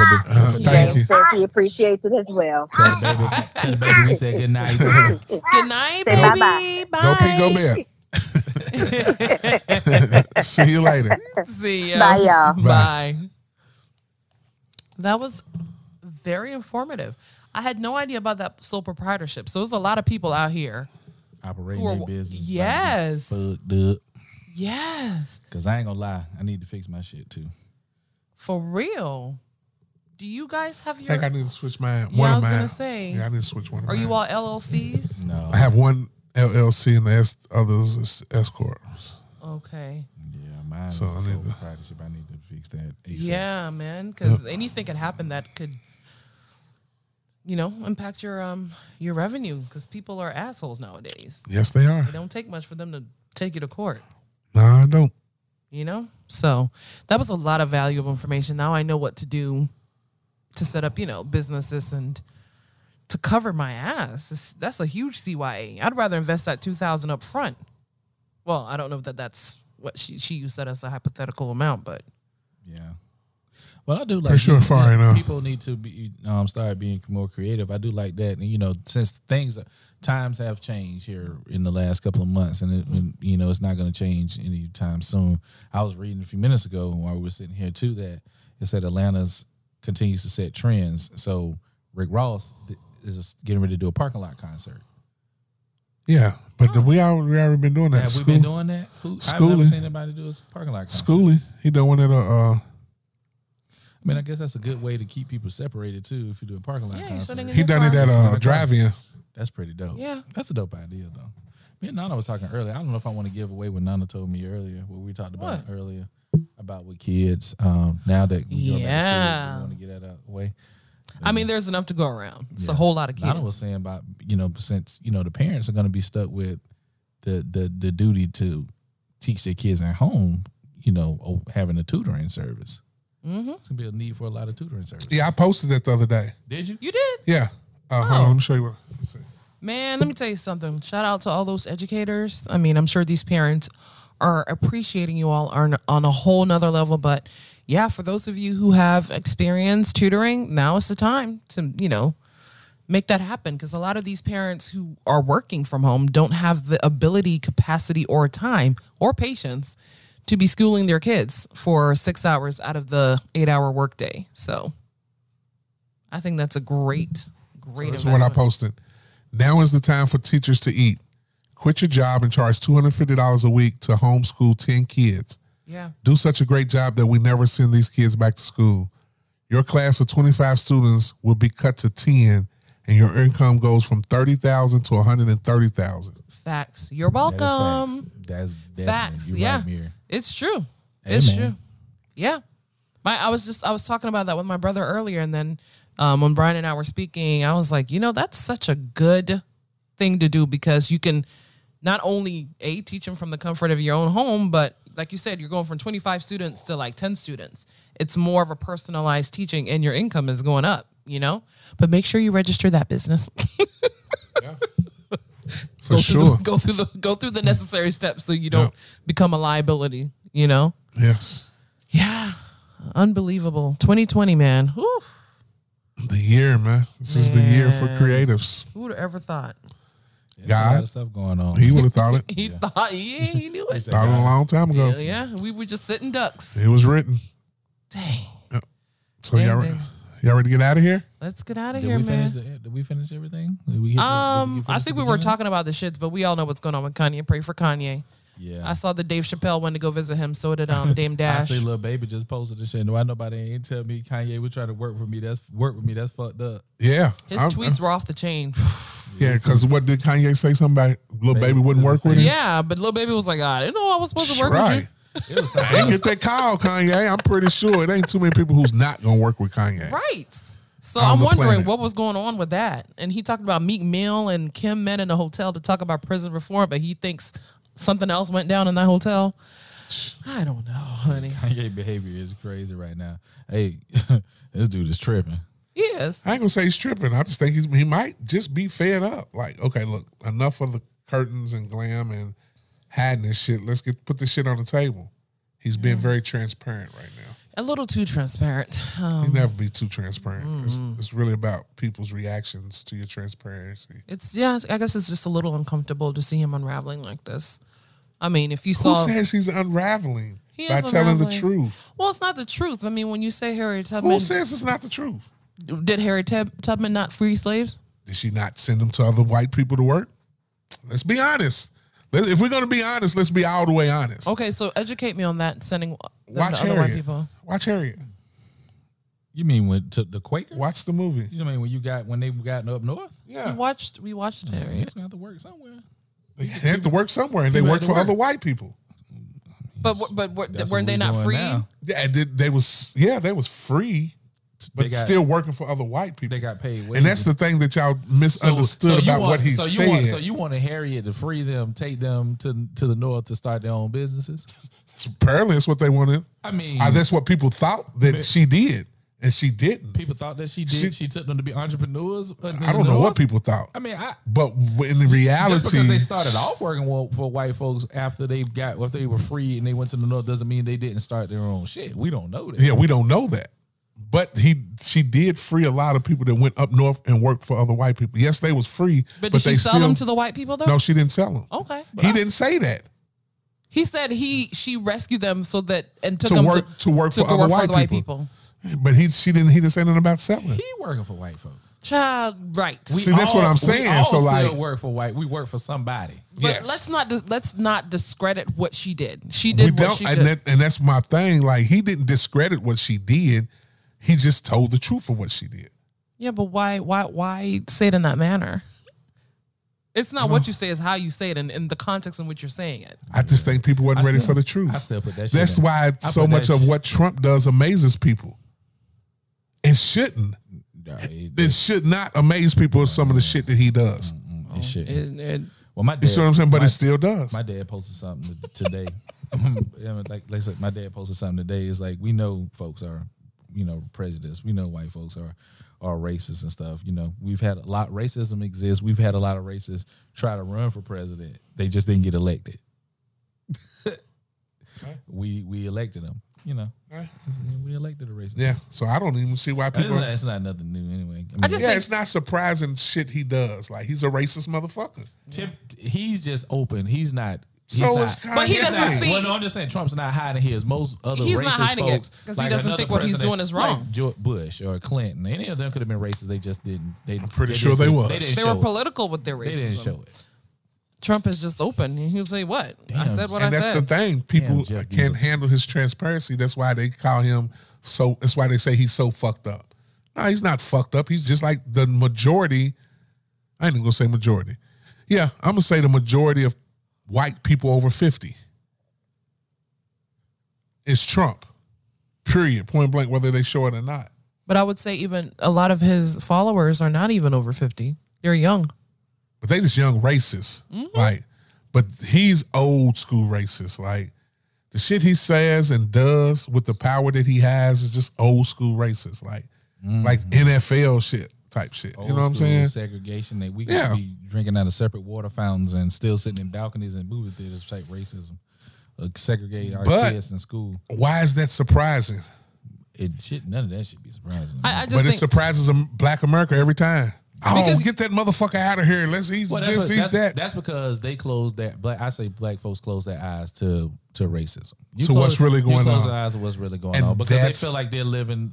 Thank you. He appreciates it as well. Tell the baby we said good night. Good night, baby. Bye-bye. Bye. Go pee, go bed. See you later. See ya. Bye, y'all. Bye. That was very informative. I had no idea about that sole proprietorship. So there's a lot of people out here operating their business. Yes. Fucked up. Yes. Because I ain't going to lie. I need to fix my shit too. For real. Do you guys have your... I think I need to switch one of mine. I was going to say. Yeah, I need to switch one of mine. Are you all LLCs? No. I have one LLC and the others is S Corps. Okay. Yeah, mine is sole proprietorship. I need to fix that ASAP. Yeah, man. Because anything could happen that could... You know, impact your revenue because people are assholes nowadays. Yes, they are. It don't take much for them to take you to court. No, I don't. You know, so that was a lot of valuable information. Now I know what to do to set up, businesses and to cover my ass. That's a huge CYA. I'd rather invest that $2,000 up front. Well, I don't know that that's what she used that as a hypothetical amount, but yeah. Well, I do like people need to be start being more creative. I do like that, and since times have changed here in the last couple of months, and it's not going to change anytime soon. I was reading a few minutes ago while we were sitting here too that it said Atlanta's continues to set trends. So Rick Ross is getting ready to do a parking lot concert. Yeah, but we already been doing that. Have we been doing that? I've never seen anybody do a parking lot concert. Schooling, he done one at a. I mean, I guess that's a good way to keep people separated, too, if you do a parking lot concert. He done it at a drive-in. That's pretty dope. Yeah. That's a dope idea, though. Me and Nana was talking earlier. I don't know if I want to give away what Nana told me earlier, what we talked about earlier, about with kids. Now that we're going back to school, we want to get that out of the way. But, I mean, there's enough to go around. It's a whole lot of kids. Nana was saying about, since, the parents are going to be stuck with the duty to teach their kids at home, having a tutoring service. Mm-hmm. It's going to be a need for a lot of tutoring services. Yeah, I posted that the other day. Did you? You did? Yeah. Hold on, let me show you what. Man, let me tell you something. Shout out to all those educators. I mean, I'm sure these parents are appreciating you all on a whole nother level. But, yeah, for those of you who have experienced tutoring, now is the time to, make that happen. Because a lot of these parents who are working from home don't have the ability, capacity, or time, or patience to be schooling their kids for 6 hours out of the 8-hour workday. So I think that's a great investment. That's what I posted. Now is the time for teachers to eat. Quit your job and charge $250 a week to homeschool 10 kids. Yeah. Do such a great job that we never send these kids back to school. Your class of 25 students will be cut to 10 and your income goes from $30,000 to $130,000. Facts. You're welcome. That's facts. Yeah, right, it's true. Amen. It's true. Yeah. I was talking about that with my brother earlier, and then when Brian and I were speaking, I was like, you know, that's such a good thing to do, because you can not only teach them from the comfort of your own home, but like you said, you're going from 25 students to like 10 students. It's more of a personalized teaching, and your income is going up, you know. But make sure you register that business. Yeah. For sure. Go through the necessary steps so you don't become a liability, you know? Yes. Yeah. Unbelievable. 2020, man. Whew. The year, man. This is the year for creatives. Who would have ever thought? There's God. A lot of stuff going on. He would have thought it. He knew it. Thought it a long time ago. Yeah, yeah. We were just sitting ducks. It was written. Dang. Yeah. So y'all ready to get out of here? Let's get out of here, man. Did we finish everything? I think we were talking about the shits, but we all know what's going on with Kanye. Pray for Kanye. Yeah. I saw that Dave Chappelle went to go visit him. So did Dame Dash. I see Lil Baby just posted this shit. Nobody ain't tell me Kanye would try to work with me. That's fucked up. Yeah. His tweets were off the chain. Yeah, because what did Kanye say? Something about Lil Baby wouldn't work with him? Yeah, but Lil Baby was like, I didn't know I was supposed to work with you. I didn't get that call, Kanye. I'm pretty sure it ain't too many people who's not gonna work with Kanye. Right. So I'm wondering what was going on with that. And he talked about Meek Mill and Kim met in a hotel to talk about prison reform, but he thinks something else went down in that hotel. I don't know, honey. Kanye behavior is crazy right now. Hey, this dude is tripping. Yes. I ain't gonna say he's tripping. I just think he might just be fed up. Like, okay, look, enough of the curtains and glam and hiding this shit. Let's put this shit on the table. He's being very transparent right now. A little too transparent. You never be too transparent. It's really about people's reactions to your transparency. I guess it's just a little uncomfortable to see him unraveling like this. I mean, if you saw... Who says he's unraveling by telling the truth? Well, it's not the truth. I mean, when you say Harriet Tubman... Who says it's not the truth? Did Harriet Tubman not free slaves? Did she not send them to other white people to work? Let's be honest. If we're going to be honest, let's be all the way honest. Okay, so educate me on that, sending other white people. Watch Harriet. You mean to the Quakers? Watch the movie. You mean when they got up north? Yeah. We watched Harriet. It's going to have to work somewhere. They had to work somewhere, and they worked for other white people. But weren't they not free? Now. Yeah, they was free. But still working for other white people. They got paid wages. And that's the thing that y'all misunderstood what he said. So you want Harriet to free them, take them to the north to start their own businesses? Apparently that's what they wanted. I mean... that's what people thought that she did, and she didn't. People thought that she did. She took them to be entrepreneurs? I don't know what people thought. I mean, but in reality... Just because they started off working for white folks after they were free and they went to the north doesn't mean they didn't start their own shit. We don't know that. Yeah, we don't know that. But she did free a lot of people that went up north and worked for other white people. Yes, they was free. But did she sell them to the white people, though? No, she didn't sell them. Okay. He didn't say that. He said she rescued them so that and took them to work for other white people. But he didn't say nothing about selling. He working for white folks. Child, right. See, that's what I'm saying. We work for somebody. But yes. let's not discredit what she did. She did what she did. And that's my thing. Like, he didn't discredit what she did. He just told the truth of what she did. Yeah, but why say it in that manner? It's not what you say, it's how you say it and the context in which you're saying it. I just think people weren't ready for the truth. I still put that shit. That's why so much of what Trump does amazes people. It shouldn't. No, it should not amaze people with some of the shit that he does. It shouldn't. Well, my dad, you see what I'm saying? But it still does. My dad posted something today. My dad posted something today. It's like, we know folks are... prejudice. We know white folks are racist and stuff. You know, we've had a lot. Racism exists. We've had a lot of racists try to run for president. They just didn't get elected. We elected them. You know, we elected a racist. Yeah. So I don't even see why people. It's not nothing new anyway. I mean, it's not surprising shit he does. Like, he's a racist motherfucker. He's just open. He's not. But he doesn't see. Well, no, I'm just saying Trump's not hiding his. Most other racist folks, because he doesn't think what he's doing is wrong. Like Bush or Clinton, any of them could have been racist. They just didn't. I'm pretty sure they was. They were political with their racism. They didn't show it. Trump is just open. He'll say what I said. What I said. And that's the thing. People can't handle his transparency. That's why they call him so. That's why they say he's so fucked up. Nah, he's not fucked up. He's just like the majority. I ain't even gonna say majority. Yeah, I'm gonna say the majority of white people over 50. It's Trump. Period. Point blank, whether they show it or not. But I would say even a lot of his followers are not even over 50. They're young. But they just young racists. Mm-hmm. Like, but he's old school racist. Like, the shit he says and does with the power that he has is just old school racist. Like, like NFL shit type shit. Old, you know what I'm saying? Segregation that we could be drinking out of separate water fountains and still sitting in balconies and movie theaters type racism. Segregate our kids in school. Why is that surprising? None of that should be surprising. But it surprises Black America every time. Oh, get that motherfucker out of here. He's that. That's because they closed that. I say Black folks close their eyes to racism. What's really going on? Close their eyes to what's really going on because they feel like they're living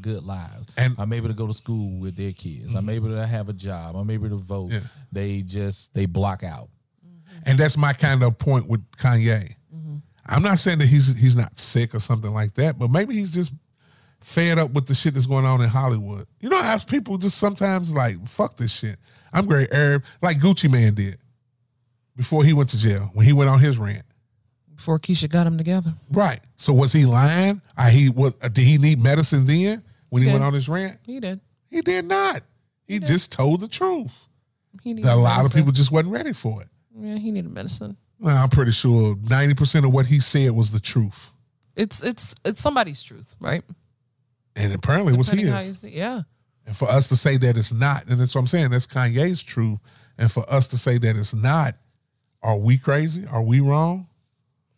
good lives. And I'm able to go to school with their kids. Mm-hmm. I'm able to have a job. I'm able to vote. Yeah. They block out. And that's my kind of point with Kanye. Mm-hmm. I'm not saying that he's not sick or something like that, but maybe he's just fed up with the shit that's going on in Hollywood. You know how people just sometimes like, fuck this shit. I'm great Arab, like Gucci Man did before he went to jail, when he went on his rant. Before Keisha got him together. Right. So was he lying? Did he need medicine then when he went on his rant? He did. He did not. He just told the truth. A lot of people just wasn't ready for it. Yeah, he needed medicine. Well, I'm pretty sure 90% of what he said was the truth. It's somebody's truth, right? And apparently it was his. Yeah. And for us to say that it's not, and that's what I'm saying, that's Kanye's truth. And for us to say that it's not, are we crazy? Are we wrong?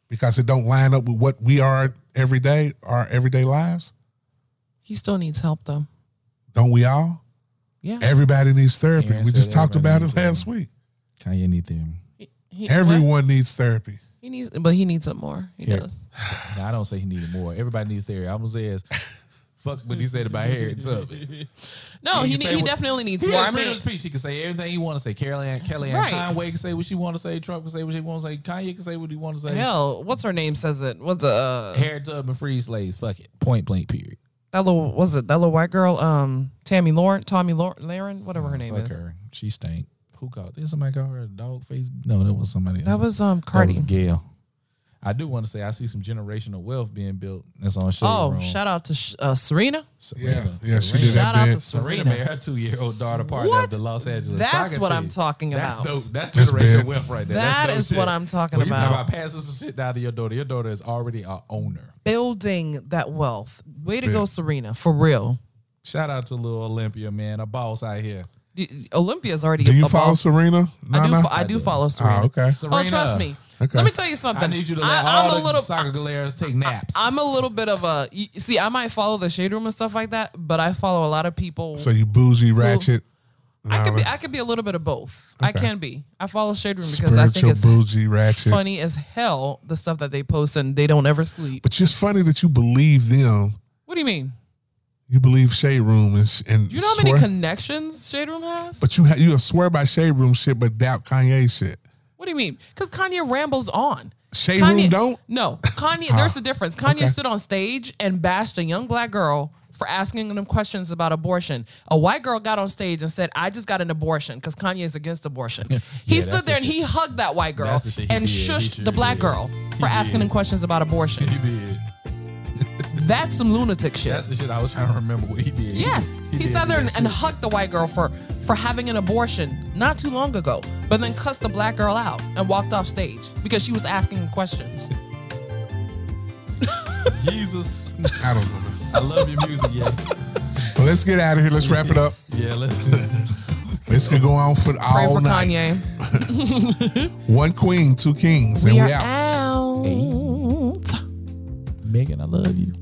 Because it don't line up with what we are every day, our everyday lives. He still needs help, though. Don't we all? Yeah. Everybody needs therapy. We just talked about it last week. Kanye needs them. Everyone needs therapy. He needs it more. He does. No, I don't say he needed more. Everybody needs therapy. I'm gonna say fuck what he said about Harriet Tubman. No, he definitely needs more. I mean, his speech, he can say everything he want to say. Kellyanne Conway can say what she want to say. Trump can say what she want to say. Kanye can say what he want to say. Hell, what's her name says it? What's Harriet Tubman free slaves? Fuck it. Point blank. Period. That little white girl, Tammy Lauren, whatever her name is. Her. She stank. Who called? Did somebody call her a dog face? No, that was somebody else. That was Cardi. That was Gail. I do want to say I see some generational wealth being built. That's on Shade Room. Oh, shout out to Serena. Yeah, she did that. Shout out to Serena. Made her 2-year-old daughter part of the Los Angeles. That's what I'm talking about. That's dope. That's generational wealth right there. That's what I'm talking about. You talking about passing some shit down to your daughter. Your daughter is already an owner. Building that wealth. Way to go, Serena. For real. Shout out to little Olympia, man. A boss out here. Olympia's already. Do you follow Serena? I do follow Serena. Oh, okay. Serena. Oh, trust me. Okay. Let me tell you something. I need you to let all the soccer galeras take naps. I'm a little bit of a... See, I might follow the Shade Room and stuff like that, but I follow a lot of people... So you bougie, ratchet... I could be a little bit of both. Okay. I can be. I follow Shade Room because I think it's bougie, ratchet. Funny as hell, the stuff that they post, and they don't ever sleep. But it's funny that you believe them. What do you mean? You believe Shade Room and you know how many connections Shade Room has? But you swear by Shade Room shit, but doubt Kanye shit. What do you mean? Because Kanye rambles on. Shade Room don't? No. Kanye, there's a difference. Kanye stood on stage and bashed a young black girl for asking them questions about abortion. A white girl got on stage and said, I just got an abortion, because Kanye is against abortion. He stood there and he hugged that white girl and shushed the black girl for asking him questions about abortion. He did. That's some lunatic shit. That's the shit I was trying to remember what he did. Yes. He sat there and hugged the white girl for having an abortion not too long ago, but then cussed the black girl out and walked off stage because she was asking him questions. Jesus. I don't know. I love your music, yeah. Well, let's get out of here. Let's wrap it up. Yeah, this could go on for all night. Pray for Kanye. One queen, two kings, and we out. Megan, I love you.